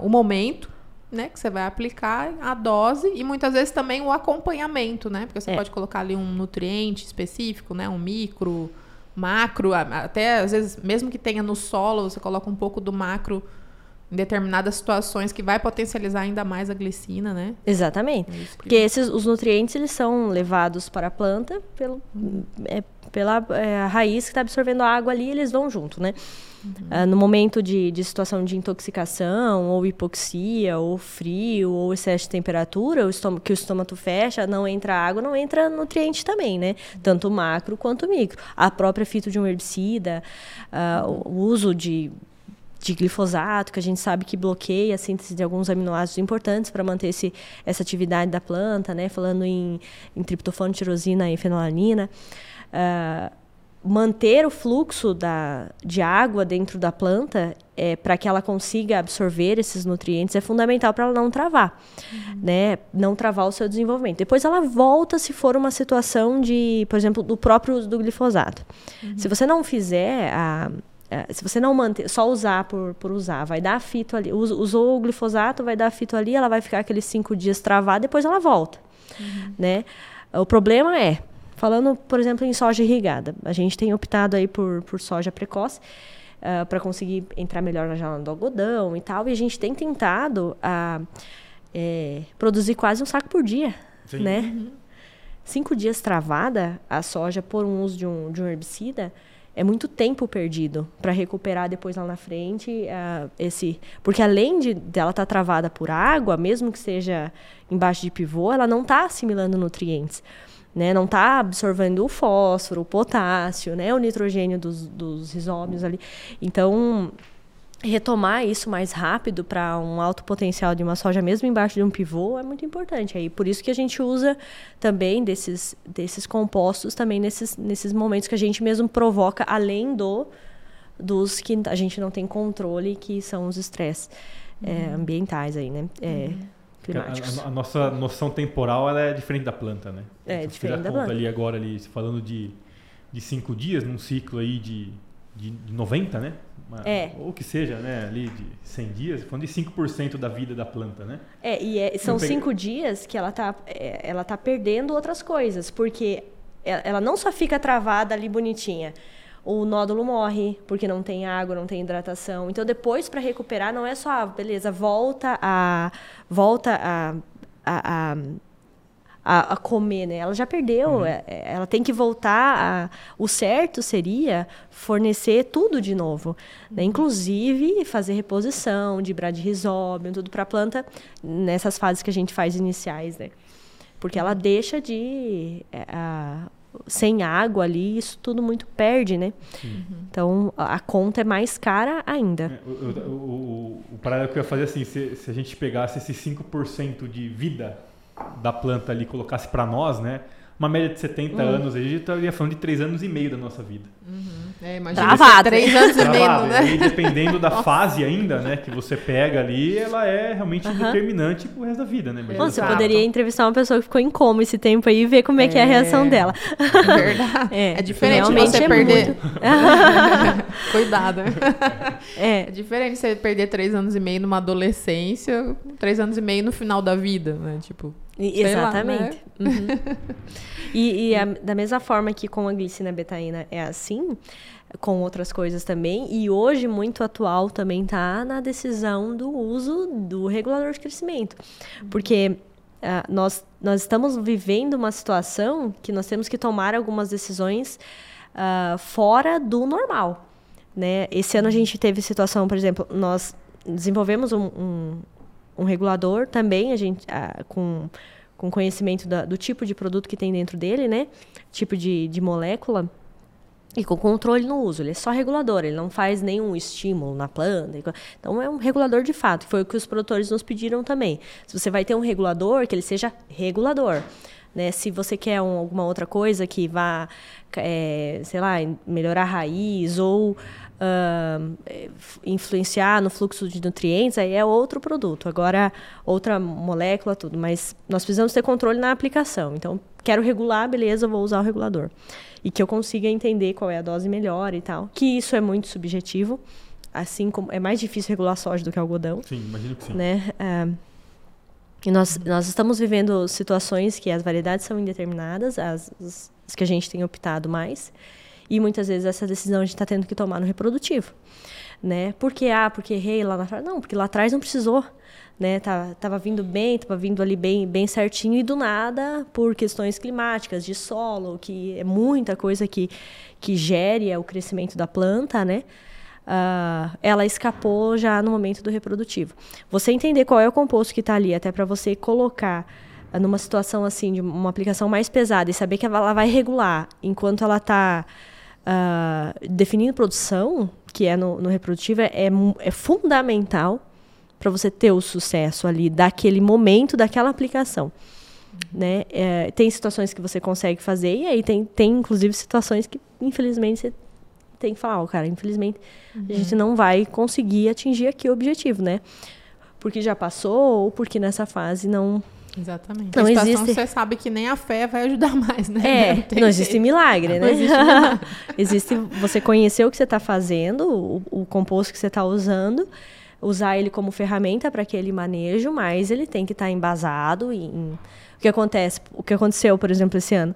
o momento, né, que você vai aplicar a dose e muitas vezes também o acompanhamento, né? Porque você pode colocar ali um nutriente específico, né? Um micro, macro, até às vezes, mesmo que tenha no solo, você coloca um pouco do macro em determinadas situações que vai potencializar ainda mais a glicina, né? Exatamente. Porque os nutrientes, eles são levados para a planta pela raiz que está absorvendo a água ali, eles vão junto, né? No momento de situação de intoxicação, ou hipoxia, ou frio, ou excesso de temperatura, que o estômago fecha, não entra água, não entra nutriente também, né? Tanto macro quanto micro. A própria fito de um herbicida, o uso de glifosato, que a gente sabe que bloqueia a síntese de alguns aminoácidos importantes para manter essa atividade da planta, né? Falando em triptofano, tirosina e fenolanina. Manter o fluxo de água dentro da planta para que ela consiga absorver esses nutrientes é fundamental para ela não travar, né? Não travar o seu desenvolvimento. Depois ela volta se for uma situação de, por exemplo, do próprio uso do glifosato. Se você não fizer se você não manter, só usar por usar, vai dar a fito ali, usou o glifosato, vai dar a fito ali, ela vai ficar aqueles 5 dias travada, depois ela volta, né? O problema falando, por exemplo, em soja irrigada, a gente tem optado aí por soja precoce para conseguir entrar melhor na janela do algodão e tal, e a gente tem tentado produzir quase um saco por dia, sim, né? 5 dias travada a soja por um uso de um herbicida é muito tempo perdido para recuperar depois lá na frente porque além dela estar travada por água, mesmo que seja embaixo de pivô, ela não está assimilando nutrientes, né? Não está absorvendo o fósforo, o potássio, né? O nitrogênio dos rizómios ali. Então, retomar isso mais rápido para um alto potencial de uma soja, mesmo embaixo de um pivô, é muito importante. Aí, por isso que a gente usa também desses compostos, também nesses momentos que a gente mesmo provoca, além dos que a gente não tem controle, que são os estresses ambientais aí, né? A nossa noção temporal ela é diferente da planta, né? É diferente da planta. Ali agora, falando de 5 dias, num ciclo aí de 90, né? Ou que seja, né? Ali de 100 dias, falando de 5% da vida da planta, né? São 5 dias que ela tá perdendo outras coisas, porque ela não só fica travada ali bonitinha. O nódulo morre, porque não tem água, não tem hidratação. Então, depois, para recuperar, não é só, volta a a comer, né? Ela já perdeu, ela tem que voltar o certo seria fornecer tudo de novo, né? Inclusive fazer reposição de bradirizóbio, tudo para a planta nessas fases que a gente faz iniciais, né? Porque ela deixa de... sem água ali, isso tudo muito perde, né? Uhum. Então, a conta é mais cara ainda. O paralelo que eu ia fazer assim, se a gente pegasse esses 5% de vida da planta ali e colocasse para nós, né? Uma média de 70 anos, a gente estaria falando de 3 anos e meio da nossa vida. Uhum. É, imagina, travado, 3 anos e meio, né? E dependendo da fase ainda, né, que você pega ali, ela é realmente determinante pro resto da vida, né? Nossa, eu poderia entrevistar uma pessoa que ficou em coma esse tempo aí e ver como é que é a reação dela. É verdade. É diferente você perder... Muito... Cuidado. É diferente você perder 3 anos e meio numa adolescência, 3 anos e meio no final da vida, né? Tipo... Exatamente. Lá, né? Uhum. E da mesma forma que com a glicina betaína é assim, com outras coisas também, e hoje muito atual também está na decisão do uso do regulador de crescimento. Porque nós estamos vivendo uma situação que nós temos que tomar algumas decisões fora do normal, né? Esse ano a gente teve situação, por exemplo, nós desenvolvemos um regulador também, a gente com conhecimento do tipo de produto que tem dentro dele, né? Tipo de molécula. E com controle no uso. Ele é só regulador, ele não faz nenhum estímulo na planta. Então, é um regulador de fato. Foi o que os produtores nos pediram também. Se você vai ter um regulador, que ele seja regulador. Né? Se você quer alguma outra coisa que vá, sei lá, melhorar a raiz ou influenciar no fluxo de nutrientes, aí é outro produto. Agora, outra molécula, tudo. Mas nós precisamos ter controle na aplicação. Então, quero regular, beleza, vou usar o regulador. E que eu consiga entender qual é a dose melhor e tal. Que isso é muito subjetivo. Assim como é mais difícil regular soja do que algodão. Sim, imagino que sim. Né? E nós estamos vivendo situações que as variedades são indeterminadas, as que a gente tem optado mais, e muitas vezes essa decisão a gente está tendo que tomar no reprodutivo, né? Porque errei lá atrás. Não, porque lá atrás não precisou, né? Tava vindo bem, tava vindo ali bem, bem certinho, e do nada, por questões climáticas, de solo, que é muita coisa que gere o crescimento da planta, né? Ela escapou já no momento do reprodutivo. Você entender qual é o composto que está ali, até para você colocar numa situação assim, de uma aplicação mais pesada, e saber que ela vai regular enquanto ela está definindo produção, que é no reprodutivo, é fundamental para você ter o sucesso ali daquele momento, daquela aplicação. Né? Tem situações que você consegue fazer, e aí tem inclusive situações que, infelizmente, você tem que falar, cara, infelizmente, a gente não vai conseguir atingir aqui o objetivo, né? Porque já passou ou porque nessa fase não... Exatamente. Não existe... Você sabe que nem a fé vai ajudar mais, né? Não existe milagre, né? Não existe milagre. Existe você conhecer o que você está fazendo, o composto que você está usando, usar ele como ferramenta para aquele manejo, mas ele tem que estar embasado em... O que aconteceu, por exemplo, esse ano...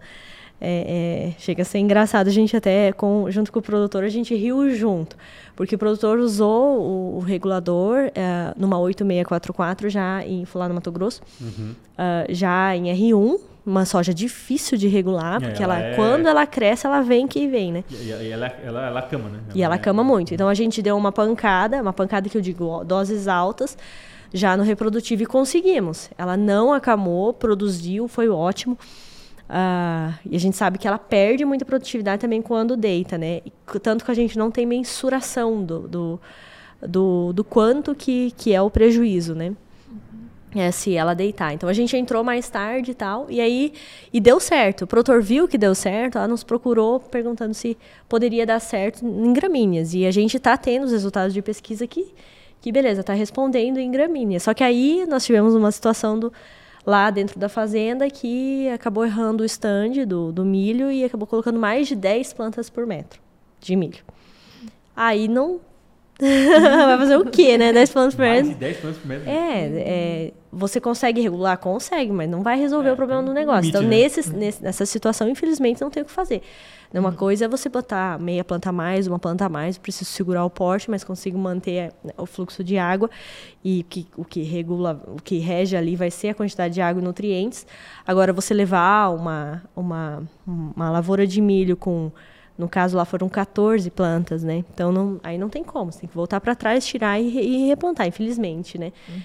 chega a ser engraçado, a gente até junto com o produtor, a gente riu junto, porque o produtor usou o regulador numa 8644 já lá no Mato Grosso, já em R1, uma soja difícil de regular, porque quando ela cresce, ela vem que vem, né? E ela cama, né? Ela cama muito, então a gente deu uma pancada que eu digo, doses altas, já no reprodutivo, e conseguimos, ela não acamou, produziu, foi ótimo. E a gente sabe que ela perde muita produtividade também quando deita, né? Tanto que a gente não tem mensuração do quanto que é o prejuízo, né? Se ela deitar. Então, a gente entrou mais tarde e tal, e deu certo. O produtor viu que deu certo, ela nos procurou perguntando se poderia dar certo em gramíneas. E a gente está tendo os resultados de pesquisa que beleza, está respondendo em gramíneas. Só que aí nós tivemos uma situação lá dentro da fazenda, que acabou errando o stand do milho e acabou colocando mais de 10 plantas por metro de milho. Aí não Vai fazer o quê, né? 10 plantas por mês. 10 plantas por mês. É, você consegue regular? Consegue, mas não vai resolver o problema do negócio. Então, nessa situação, infelizmente, não tem o que fazer. Uma coisa é você botar meia planta a mais, uma planta a mais, preciso segurar o porte, mas consigo manter o fluxo de água, e o que rege ali vai ser a quantidade de água e nutrientes. Agora, você levar uma lavoura de milho com... No caso, lá foram 14 plantas, né? Então, aí não tem como. Você tem que voltar para trás, tirar e replantar, infelizmente, né? Uhum.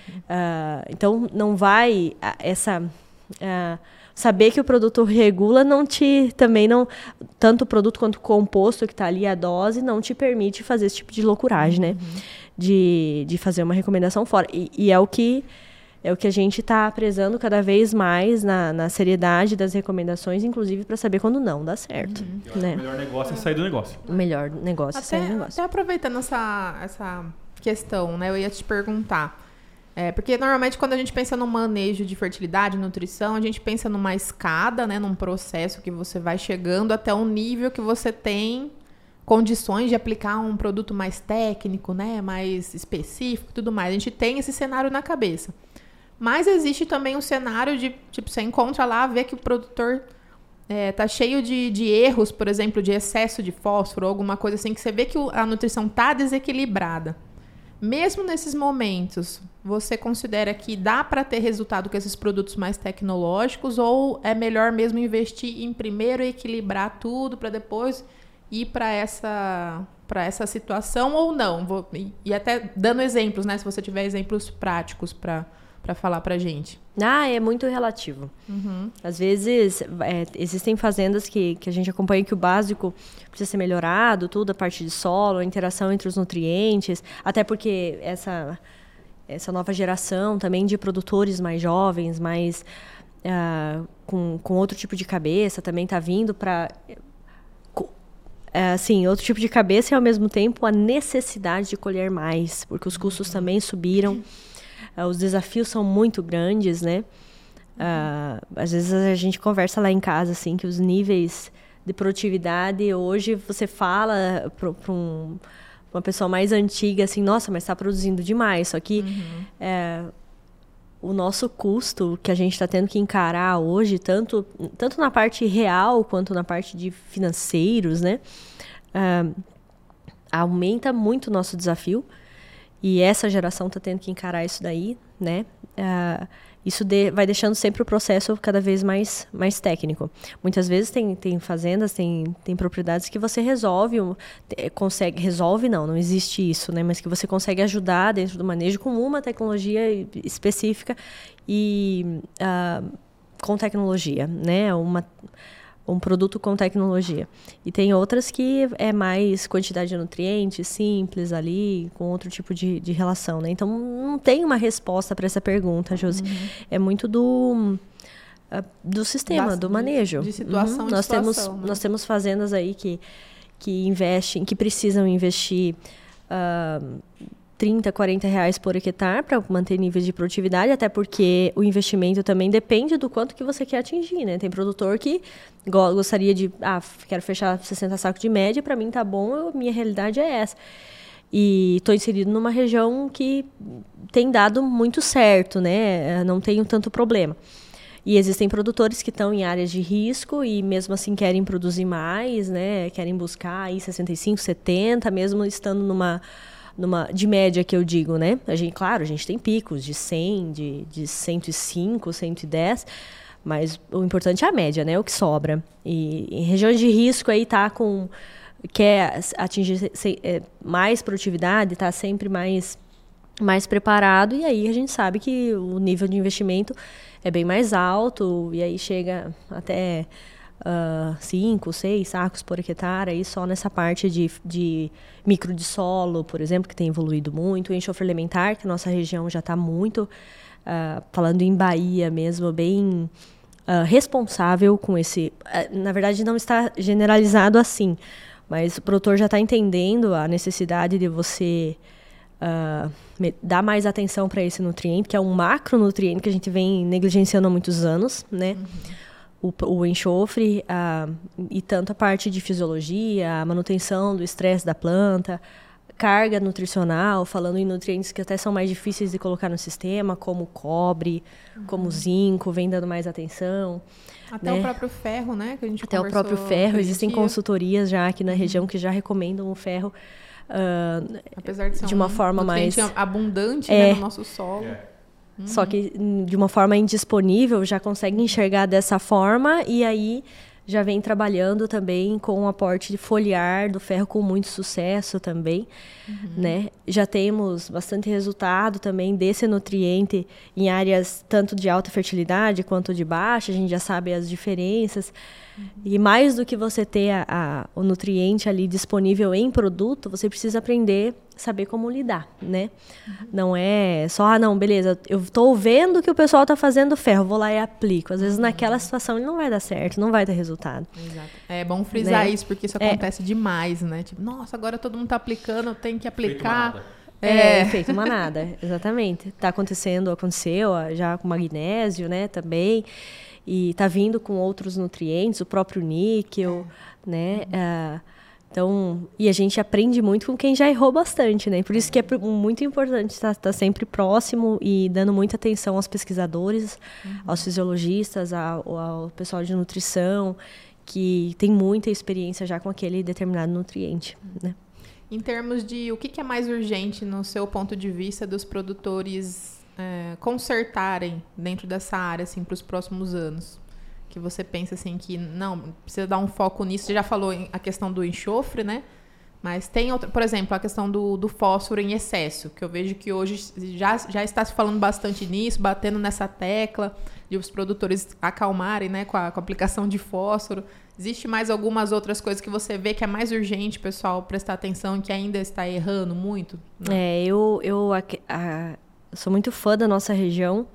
Então, não vai... saber que o produtor regula tanto o produto quanto o composto que está ali, a dose, não te permite fazer esse tipo de loucuragem, né? Uhum. De fazer uma recomendação fora. E é o que a gente está prezando cada vez mais na seriedade das recomendações, inclusive para saber quando não dá certo. Uhum. Né? O melhor negócio é sair do negócio. O melhor negócio é sair do negócio. Até aproveitando essa questão, né? Eu ia te perguntar. Porque normalmente quando a gente pensa no manejo de fertilidade, nutrição, a gente pensa numa escada, né? Num processo que você vai chegando até um nível que você tem condições de aplicar um produto mais técnico, né? Mais específico e tudo mais. A gente tem esse cenário na cabeça. Mas existe também um cenário de, tipo, você encontra lá, vê que o produtor tá cheio de erros, por exemplo, de excesso de fósforo, alguma coisa assim, que você vê que a nutrição tá desequilibrada. Mesmo nesses momentos, você considera que dá para ter resultado com esses produtos mais tecnológicos, ou é melhor mesmo investir em primeiro equilibrar tudo para depois ir para essa situação, ou não? E até dando exemplos, né? Se você tiver exemplos práticos para falar pra gente. É muito relativo. Uhum. Às vezes, existem fazendas que a gente acompanha que o básico precisa ser melhorado, tudo, a parte de solo, a interação entre os nutrientes, até porque essa nova geração também de produtores mais jovens, mais com outro tipo de cabeça, também está vindo para... outro tipo de cabeça e, ao mesmo tempo, a necessidade de colher mais, porque os custos também subiram. Os desafios são muito grandes, né? Às vezes a gente conversa lá em casa, assim, que os níveis de produtividade, hoje você fala para uma pessoa mais antiga, assim, nossa, mas está produzindo demais. Só que o nosso custo que a gente está tendo que encarar hoje, tanto na parte real quanto na parte de financeiros, né? Aumenta muito o nosso desafio. E essa geração está tendo que encarar isso daí, né? Isso vai deixando sempre o processo cada vez mais técnico. Muitas vezes tem fazendas, tem propriedades que você não existe isso, né? Mas que você consegue ajudar dentro do manejo com uma tecnologia específica e com tecnologia, né? Um produto com tecnologia. E tem outras que é mais quantidade de nutrientes, simples ali, com outro tipo de relação, né? Então, não tem uma resposta para essa pergunta, Josi. Uhum. É muito do sistema, do manejo. De situação, uhum. Nós temos fazendas aí que investem, que precisam investir... 30, R$40 por hectare para manter níveis de produtividade, até porque o investimento também depende do quanto que você quer atingir, né? Tem produtor que gostaria de... quero fechar 60 sacos de média, para mim tá bom, minha realidade é essa. E estou inserido numa região que tem dado muito certo, né? Não tenho tanto problema. E existem produtores que estão em áreas de risco e mesmo assim querem produzir mais, né? Querem buscar aí 65, 70, mesmo estando de média que eu digo, né? A gente tem picos de 100, de 105, 110, mas o importante é a média, né? O que sobra. E em regiões de risco aí quer atingir mais produtividade, tá sempre mais preparado, e aí a gente sabe que o nível de investimento é bem mais alto, e aí chega até 5, 6 sacos por hectare aí só nessa parte de micro de solo, por exemplo, que tem evoluído muito, o enxofre elementar, que a nossa região já está muito, falando em Bahia mesmo, bem responsável com esse... na verdade, não está generalizado assim, mas o produtor já está entendendo a necessidade de você... dá mais atenção para esse nutriente, que é um macronutriente que a gente vem negligenciando há muitos anos, né? Uhum. O enxofre, e tanto a parte de fisiologia, a manutenção do estresse da planta, carga nutricional, falando em nutrientes que até são mais difíceis de colocar no sistema, como cobre, como zinco, vem dando mais atenção. Até o próprio ferro, né? Que a gente até o próprio ferro. Existem consultorias já aqui na região que já recomendam o ferro apesar de ser uma forma mais abundante né, no nosso solo. Só que de uma forma indisponível, já consegue enxergar dessa forma e aí já vem trabalhando também com o aporte de foliar do ferro com muito sucesso também, né? Já temos bastante resultado também desse nutriente em áreas tanto de alta fertilidade quanto de baixa, a gente já sabe as diferenças. E mais do que você ter o nutriente ali disponível em produto, você precisa aprender, saber como lidar, né? Não é só, beleza, eu estou vendo que o pessoal está fazendo ferro, vou lá e aplico. Às vezes naquela situação ele não vai dar certo, não vai dar resultado. Exato. É bom frisar isso, porque isso acontece demais, né? Tipo, nossa, agora todo mundo está aplicando, tem que aplicar. Efeito manada, exatamente. Está acontecendo, aconteceu já com magnésio, né, também. E está vindo com outros nutrientes, o próprio níquel, né? Então, e a gente aprende muito com quem já errou bastante, né? Por isso que é muito importante estar sempre próximo e dando muita atenção aos pesquisadores, aos fisiologistas, ao pessoal de nutrição, que tem muita experiência já com aquele determinado nutriente, né? Em termos de o que é mais urgente, no seu ponto de vista, dos produtores consertarem dentro dessa área, assim, para os próximos anos? Que você pensa assim que não precisa dar um foco nisso. Você já falou a questão do enxofre, né? Mas tem outra, por exemplo, a questão do fósforo em excesso, que eu vejo que hoje já está se falando bastante nisso, batendo nessa tecla de os produtores acalmarem, né, com a aplicação de fósforo. Existe mais algumas outras coisas que você vê que é mais urgente, pessoal, prestar atenção e que ainda está errando muito? Não? Eu sou muito fã da nossa região.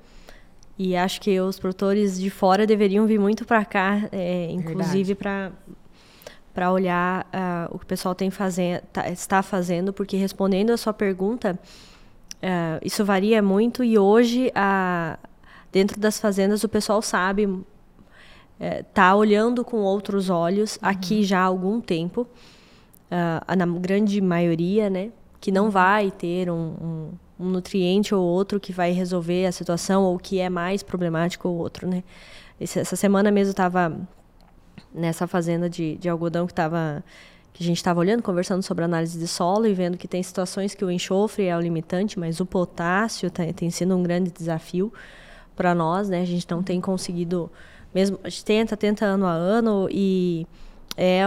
E acho que os produtores de fora deveriam vir muito para cá, inclusive para olhar o que o pessoal está fazendo, porque respondendo a sua pergunta, isso varia muito e hoje, dentro das fazendas, o pessoal sabe, está olhando com outros olhos, aqui já há algum tempo, na grande maioria, né, que não vai ter um nutriente ou outro que vai resolver a situação ou que é mais problemático ou outro, né? Essa semana mesmo eu estava nessa fazenda de algodão que a gente estava olhando, conversando sobre análise de solo e vendo que tem situações que o enxofre é o limitante, mas o potássio tem sido um grande desafio para nós, né? A gente não tem conseguido, mesmo, a gente tenta ano a ano e é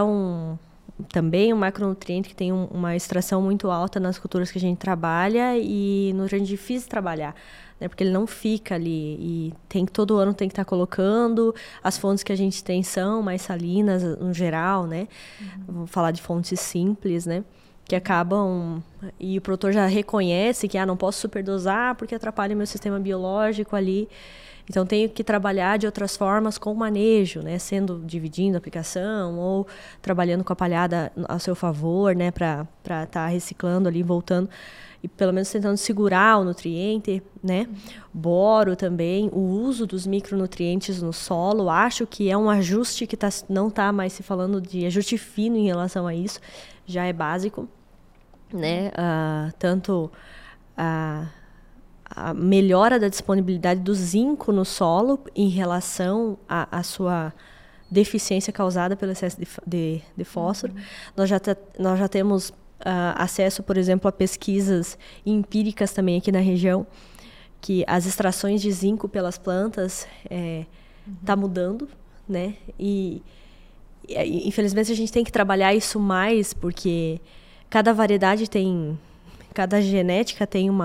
também um macronutriente que tem uma extração muito alta nas culturas que a gente trabalha e nutriente difícil de trabalhar, né? Porque ele não fica ali e todo ano tem que estar colocando. As fontes que a gente tem são mais salinas no geral, né? Vamos falar de fontes simples, né? Que acabam... E o produtor já reconhece que não posso superdosar porque atrapalha o meu sistema biológico ali. Então, tenho que trabalhar de outras formas com o manejo, né? Dividindo a aplicação ou trabalhando com a palhada a seu favor, né? Para estar reciclando ali, voltando. E pelo menos tentando segurar o nutriente, né? Boro também, o uso dos micronutrientes no solo. Acho que é um ajuste que não está mais se falando de ajuste fino em relação a isso. Já é básico, né? A melhora da disponibilidade do zinco no solo em relação à sua deficiência causada pelo excesso de fósforo. Nós já temos acesso, por exemplo, a pesquisas empíricas também aqui na região, que as extrações de zinco pelas plantas tá mudando, né? E, infelizmente, a gente tem que trabalhar isso mais, porque cada variedade tem... Cada genética tem um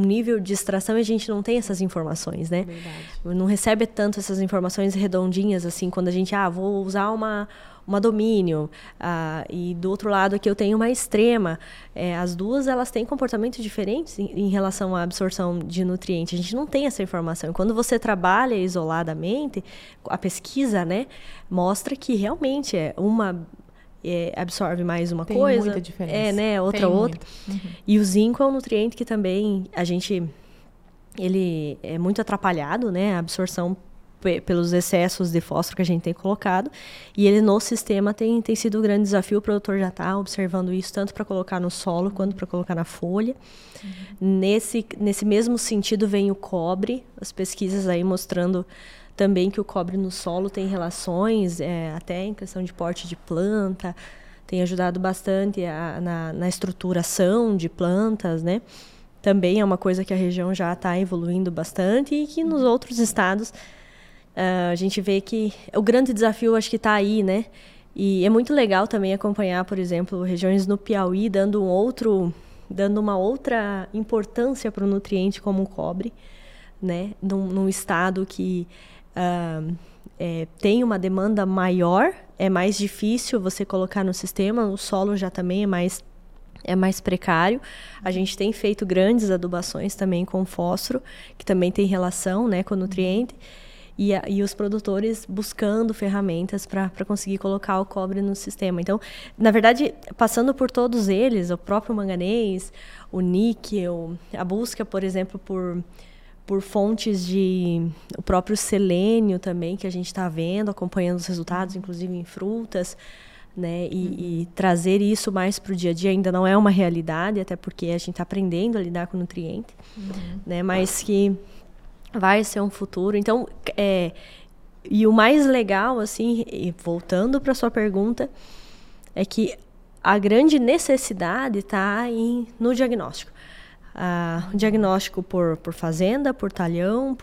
nível de extração e a gente não tem essas informações, né? Verdade. Não recebe tanto essas informações redondinhas, assim, quando a gente, vou usar uma domínio, e do outro lado aqui eu tenho uma extrema. As duas, elas têm comportamentos diferentes em relação à absorção de nutrientes. A gente não tem essa informação. Quando você trabalha isoladamente, a pesquisa, né, mostra que realmente é uma... absorve mais uma tem coisa. Tem muita diferença. Né? Outra. E o zinco é um nutriente que também ele é muito atrapalhado, né? A absorção pelos excessos de fósforo que a gente tem colocado, e ele no sistema tem sido um grande desafio. O produtor já está observando isso, tanto para colocar no solo quanto para colocar na folha. Uhum. Nesse mesmo sentido vem o cobre, as pesquisas aí mostrando também que o cobre no solo tem relações, até em questão de porte de planta, tem ajudado bastante na estruturação de plantas, né? Também é uma coisa que a região já está evoluindo bastante e que nos outros estados a gente vê que o grande desafio acho que está aí, né? E é muito legal também acompanhar, por exemplo, regiões no Piauí dando uma outra importância para o nutriente como o cobre, né? Num estado que tem uma demanda maior, é mais difícil você colocar no sistema, o solo já também é mais precário. A gente tem feito grandes adubações também com fósforo, que também tem relação, né, com o nutriente, e os produtores buscando ferramentas para conseguir colocar o cobre no sistema. Então, na verdade, passando por todos eles, o próprio manganês, o níquel, a busca, por exemplo, por fontes de... O próprio selênio também, que a gente está vendo, acompanhando os resultados, inclusive em frutas, né? E trazer isso mais para o dia a dia ainda não é uma realidade, até porque a gente está aprendendo a lidar com o nutriente, né? Mas que vai ser um futuro. Então, e o mais legal, assim, voltando para a sua pergunta, é que a grande necessidade está no diagnóstico. Diagnóstico por fazenda, por talhão,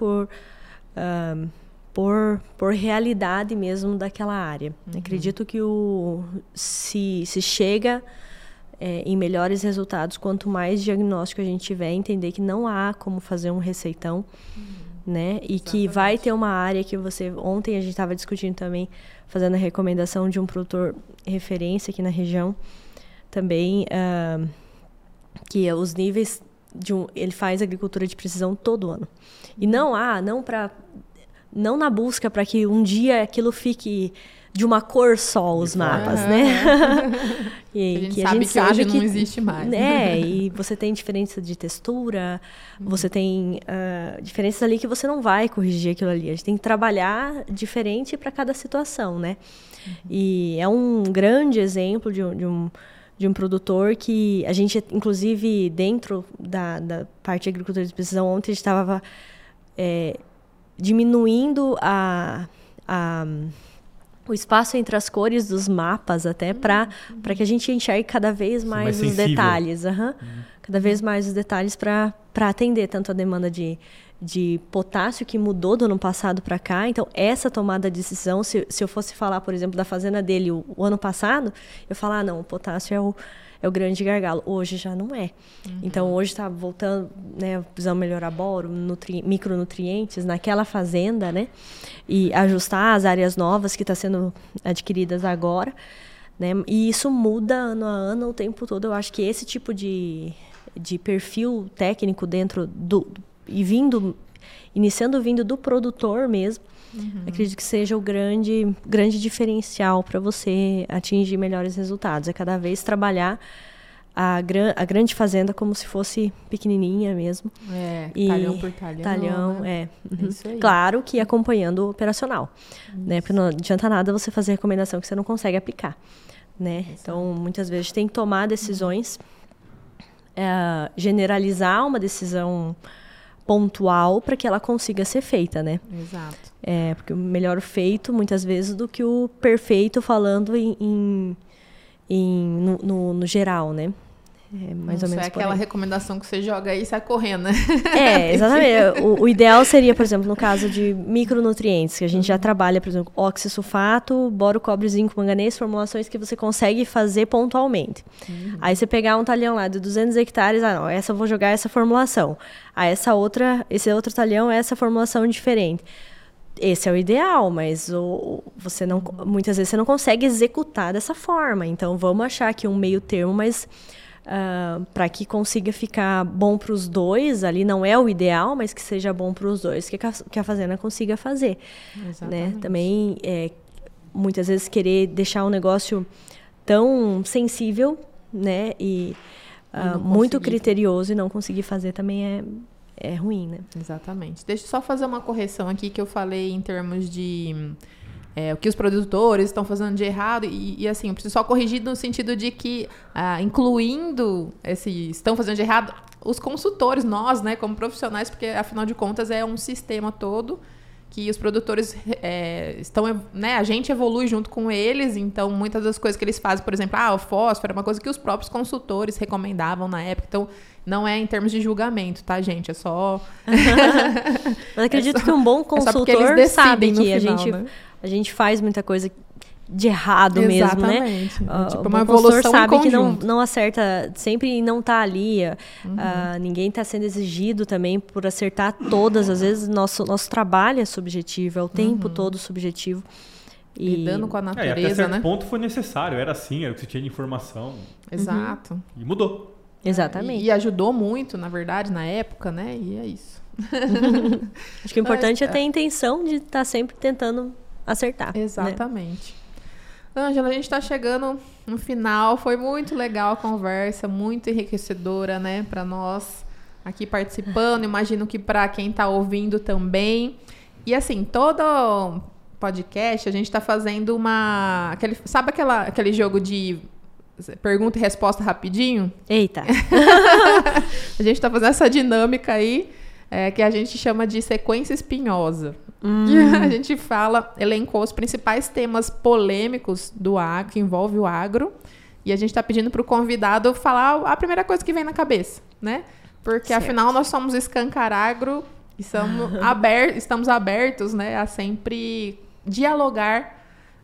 por realidade mesmo daquela área. Uhum. Acredito que se chega em melhores resultados, quanto mais diagnóstico a gente tiver, entender que não há como fazer um receitão, né? E exatamente. Que vai ter uma área que você... Ontem a gente estava discutindo também, fazendo a recomendação de um produtor referência aqui na região, também, que os níveis... Ele faz agricultura de precisão todo ano. E não na busca para que um dia aquilo fique de uma cor só os mapas, né? A gente sabe que hoje não existe mais. Né? E você tem diferença de textura, você tem diferenças ali que você não vai corrigir aquilo ali. A gente tem que trabalhar diferente para cada situação, né? E é um grande exemplo de um produtor que a gente, inclusive, dentro da parte de agricultura de precisão, ontem a gente estava diminuindo o espaço entre as cores dos mapas, até para que a gente enxergue cada vez mais os detalhes. Cada vez mais os detalhes para atender tanto a demanda de potássio, que mudou do ano passado para cá. Então, essa tomada de decisão, se eu fosse falar, por exemplo, da fazenda dele o ano passado, eu falar, o potássio é o grande gargalo. Hoje já não é. Então, hoje está voltando, né, precisamos melhorar boro, micronutrientes naquela fazenda, né, e ajustar as áreas novas que estão sendo adquiridas agora, né, e isso muda ano a ano, o tempo todo. Eu acho que esse tipo de perfil técnico dentro iniciando vindo do produtor mesmo, acredito que seja o grande diferencial para você atingir melhores resultados. É cada vez trabalhar a grande fazenda como se fosse pequenininha mesmo. Talhão por talhão. É isso aí. Claro que acompanhando o operacional, né? Porque não adianta nada você fazer recomendação que você não consegue aplicar, né? Então, muitas vezes a gente tem que tomar decisões, generalizar uma decisão pontual para que ela consiga ser feita, né? Exato. Porque o melhor feito, muitas vezes, do que o perfeito falando no geral, né? Mais ou menos. É aquela recomendação que você joga aí e sai correndo, né? Exatamente. O ideal seria, por exemplo, no caso de micronutrientes, que a gente já trabalha, por exemplo, oxisulfato, boro, cobre, zinco, manganês, formulações que você consegue fazer pontualmente. Aí você pegar um talhão lá de 200 hectares, essa eu vou jogar essa formulação. Esse outro talhão, essa formulação diferente. Esse é o ideal, mas você não, muitas vezes você não consegue executar dessa forma. Então, vamos achar aqui um meio termo, mas para que consiga ficar bom para os dois, ali não é o ideal, mas que seja bom para os dois, que a fazenda consiga fazer. Né? Também, muitas vezes, querer deixar um negócio tão sensível, né? E muito criterioso e não conseguir fazer também é ruim, né? Exatamente. Deixa eu só fazer uma correção aqui que eu falei em termos de... o que os produtores estão fazendo de errado e assim, eu preciso só corrigir no sentido de que, incluindo esse estão fazendo de errado, os consultores, nós, né, como profissionais, porque afinal de contas é um sistema todo que os produtores estão, né, a gente evolui junto com eles, então muitas das coisas que eles fazem, por exemplo, o fósforo é uma coisa que os próprios consultores recomendavam na época, então não é em termos de julgamento, tá, gente? É só... Mas acredito que um bom consultor sabe que a gente... Né? A gente faz muita coisa de errado. Exatamente, mesmo, né? Tipo, uma evolução sabe que não acerta sempre e não tá ali. Ninguém está sendo exigido também por acertar todas. Às vezes, nosso trabalho é subjetivo, é o tempo todo subjetivo. E... lidando com a natureza, e até certo ponto foi necessário. Era assim, era o que você tinha de informação. Exato. E mudou. Exatamente. E ajudou muito, na verdade, na época, né? E é isso. Acho que o importante é ter a intenção de estar sempre tentando... acertar. Exatamente. Né? Angela, a gente está chegando no final. Foi muito legal a conversa, muito enriquecedora, né, para nós aqui participando. Imagino que para quem está ouvindo também. E assim, todo podcast a gente está fazendo aquele jogo de pergunta e resposta rapidinho? Eita! A gente está fazendo essa dinâmica aí. Que a gente chama de sequência espinhosa. A gente elencou os principais temas polêmicos do agro, que envolve o agro, e a gente está pedindo para o convidado falar a primeira coisa que vem na cabeça, né? Porque, afinal, nós somos escancaragro e estamos abertos, né, a sempre dialogar,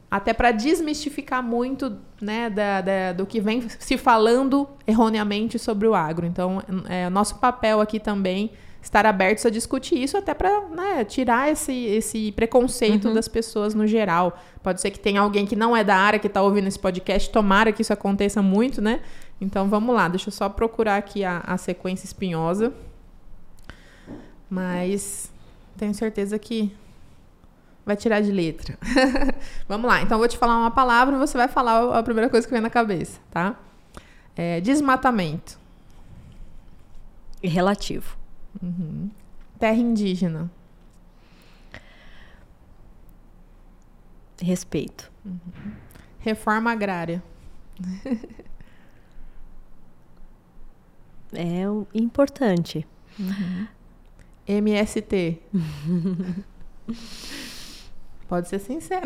até para desmistificar muito, né, do que vem se falando erroneamente sobre o agro. Então, nosso papel aqui também... estar abertos a discutir isso até para, né, tirar esse preconceito das pessoas no geral. Pode ser que tenha alguém que não é da área que está ouvindo esse podcast, tomara que isso aconteça muito, né? Então vamos lá, deixa eu só procurar aqui a sequência espinhosa. Mas tenho certeza que vai tirar de letra. Vamos lá, então eu vou te falar uma palavra e você vai falar a primeira coisa que vem na cabeça, tá? Desmatamento. Relativo. Terra indígena. Respeito. Reforma agrária. É importante. MST. Pode ser sincera.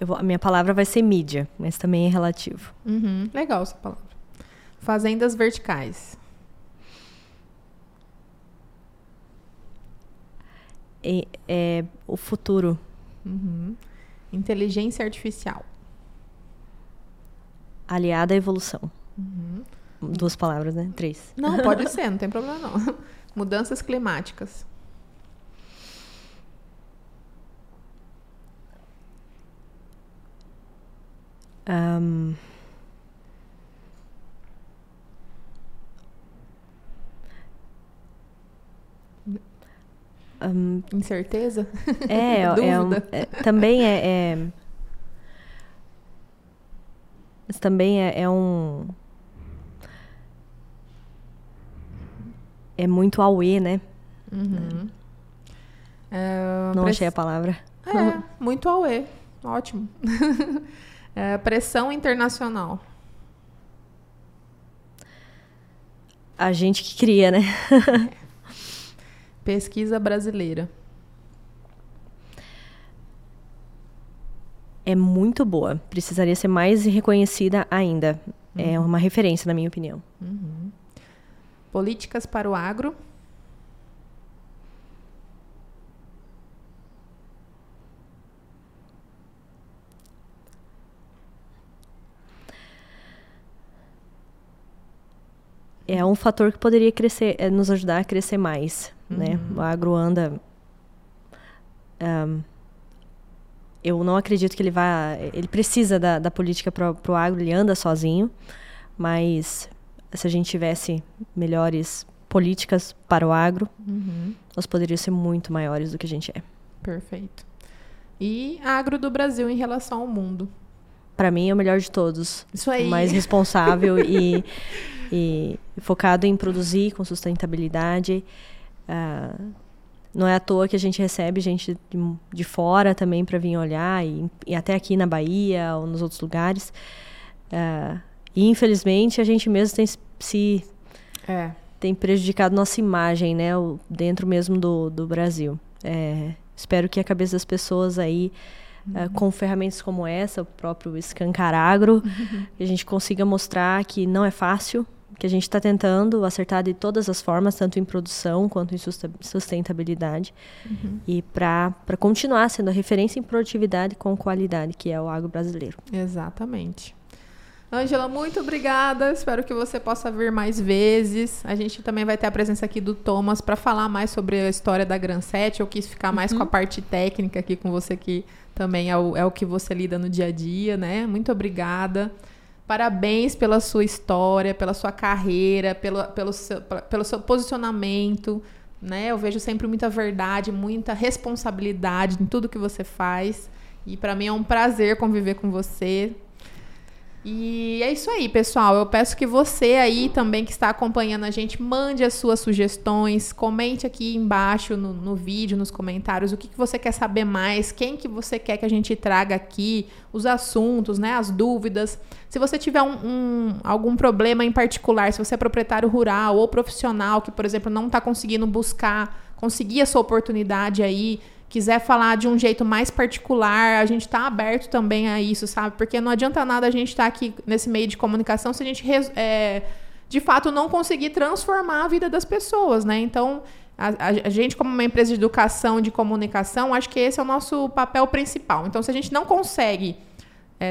A minha palavra vai ser mídia, mas também é relativo. Legal essa palavra. Fazendas verticais. O futuro. Inteligência artificial. Aliada à evolução. Duas palavras, né? Três. Não, pode ser, não tem problema não. Mudanças climáticas. Incerteza? Dúvida. É muito auê, né? Não achei a palavra. Muito auê. Ótimo. Pressão internacional. A gente que cria, né? Pesquisa brasileira. É muito boa. Precisaria ser mais reconhecida ainda. É uma referência, na minha opinião. Políticas para o agro. É um fator que poderia crescer, nos ajudar a crescer mais, né? O agro anda... eu não acredito que ele vá... Ele precisa da política para o agro, ele anda sozinho, mas se a gente tivesse melhores políticas para o agro, nós poderíamos ser muito maiores do que a gente é. Perfeito. E agro do Brasil em relação ao mundo? para mim é o melhor de todos. Isso aí. Mais responsável e focado em produzir com sustentabilidade. Não é à toa que a gente recebe gente de fora também para vir olhar, e até aqui na Bahia ou nos outros lugares. E infelizmente a gente mesmo tem prejudicado nossa imagem, né, dentro mesmo do Brasil. Espero que a cabeça das pessoas aí, com ferramentas como essa, o próprio Escancaragro, que a gente consiga mostrar que não é fácil, que a gente está tentando acertar de todas as formas, tanto em produção quanto em sustentabilidade, e para continuar sendo a referência em produtividade com qualidade, que é o agro brasileiro. Exatamente. Angela, muito obrigada. Espero que você possa vir mais vezes. A gente também vai ter a presença aqui do Thomas para falar mais sobre a história da Gran7. Eu quis ficar mais com a parte técnica aqui com você, que também é o que você lida no dia a dia, né? Muito obrigada. Parabéns pela sua história, pela sua carreira, pelo seu posicionamento, né? Eu vejo sempre muita verdade, muita responsabilidade em tudo que você faz. E para mim é um prazer conviver com você. E é isso aí, pessoal. Eu peço que você aí também que está acompanhando a gente, mande as suas sugestões, comente aqui embaixo no vídeo, nos comentários, o que você quer saber mais, quem que você quer que a gente traga aqui, os assuntos, né, as dúvidas. Se você tiver algum problema em particular, se você é proprietário rural ou profissional que, por exemplo, não está conseguindo conseguir a sua oportunidade aí, quiser falar de um jeito mais particular, a gente está aberto também a isso, sabe? Porque não adianta nada a gente estar aqui nesse meio de comunicação se a gente, de fato, não conseguir transformar a vida das pessoas, né? Então, a gente, como uma empresa de educação, de comunicação, acho que esse é o nosso papel principal. Então, se a gente não consegue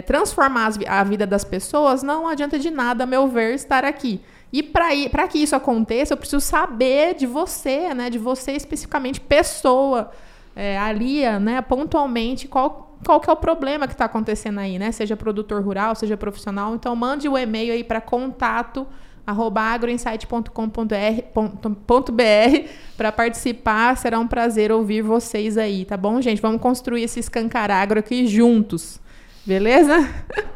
transformar a vida das pessoas, não adianta de nada, a meu ver, estar aqui. E para que isso aconteça, eu preciso saber de você, né? De você especificamente, pessoa, alia, né, pontualmente qual que é o problema que está acontecendo aí, né? Seja produtor rural, seja profissional. Então mande o e-mail aí para contato@agroinsight.com.br para participar. Será um prazer ouvir vocês aí, tá bom, gente? Vamos construir esse Escancaragro aqui juntos, beleza?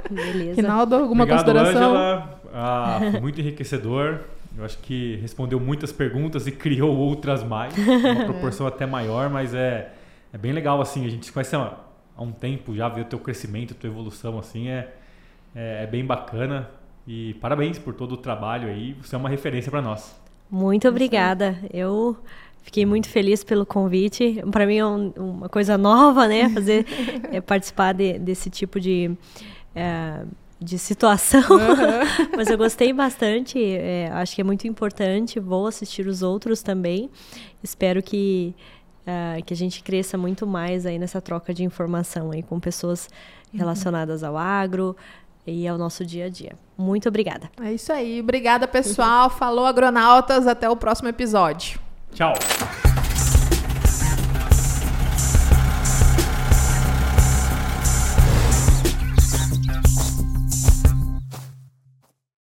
Beleza. Rinaldo, alguma consideração? Angela, muito enriquecedor. Eu acho que respondeu muitas perguntas e criou outras mais, uma proporção até maior, mas é bem legal, assim, a gente se conhece há um tempo já, ver o teu crescimento, a tua evolução, assim, é bem bacana, e parabéns por todo o trabalho aí, você é uma referência para nós. Muito obrigada, eu fiquei muito feliz pelo convite, para mim é uma coisa nova, né, fazer, participar desse tipo de situação, mas eu gostei bastante, acho que é muito importante, vou assistir os outros também, espero que a gente cresça muito mais aí nessa troca de informação aí com pessoas relacionadas ao agro e ao nosso dia a dia. Muito obrigada. É isso aí, obrigada pessoal, falou agronautas, até o próximo episódio. Tchau.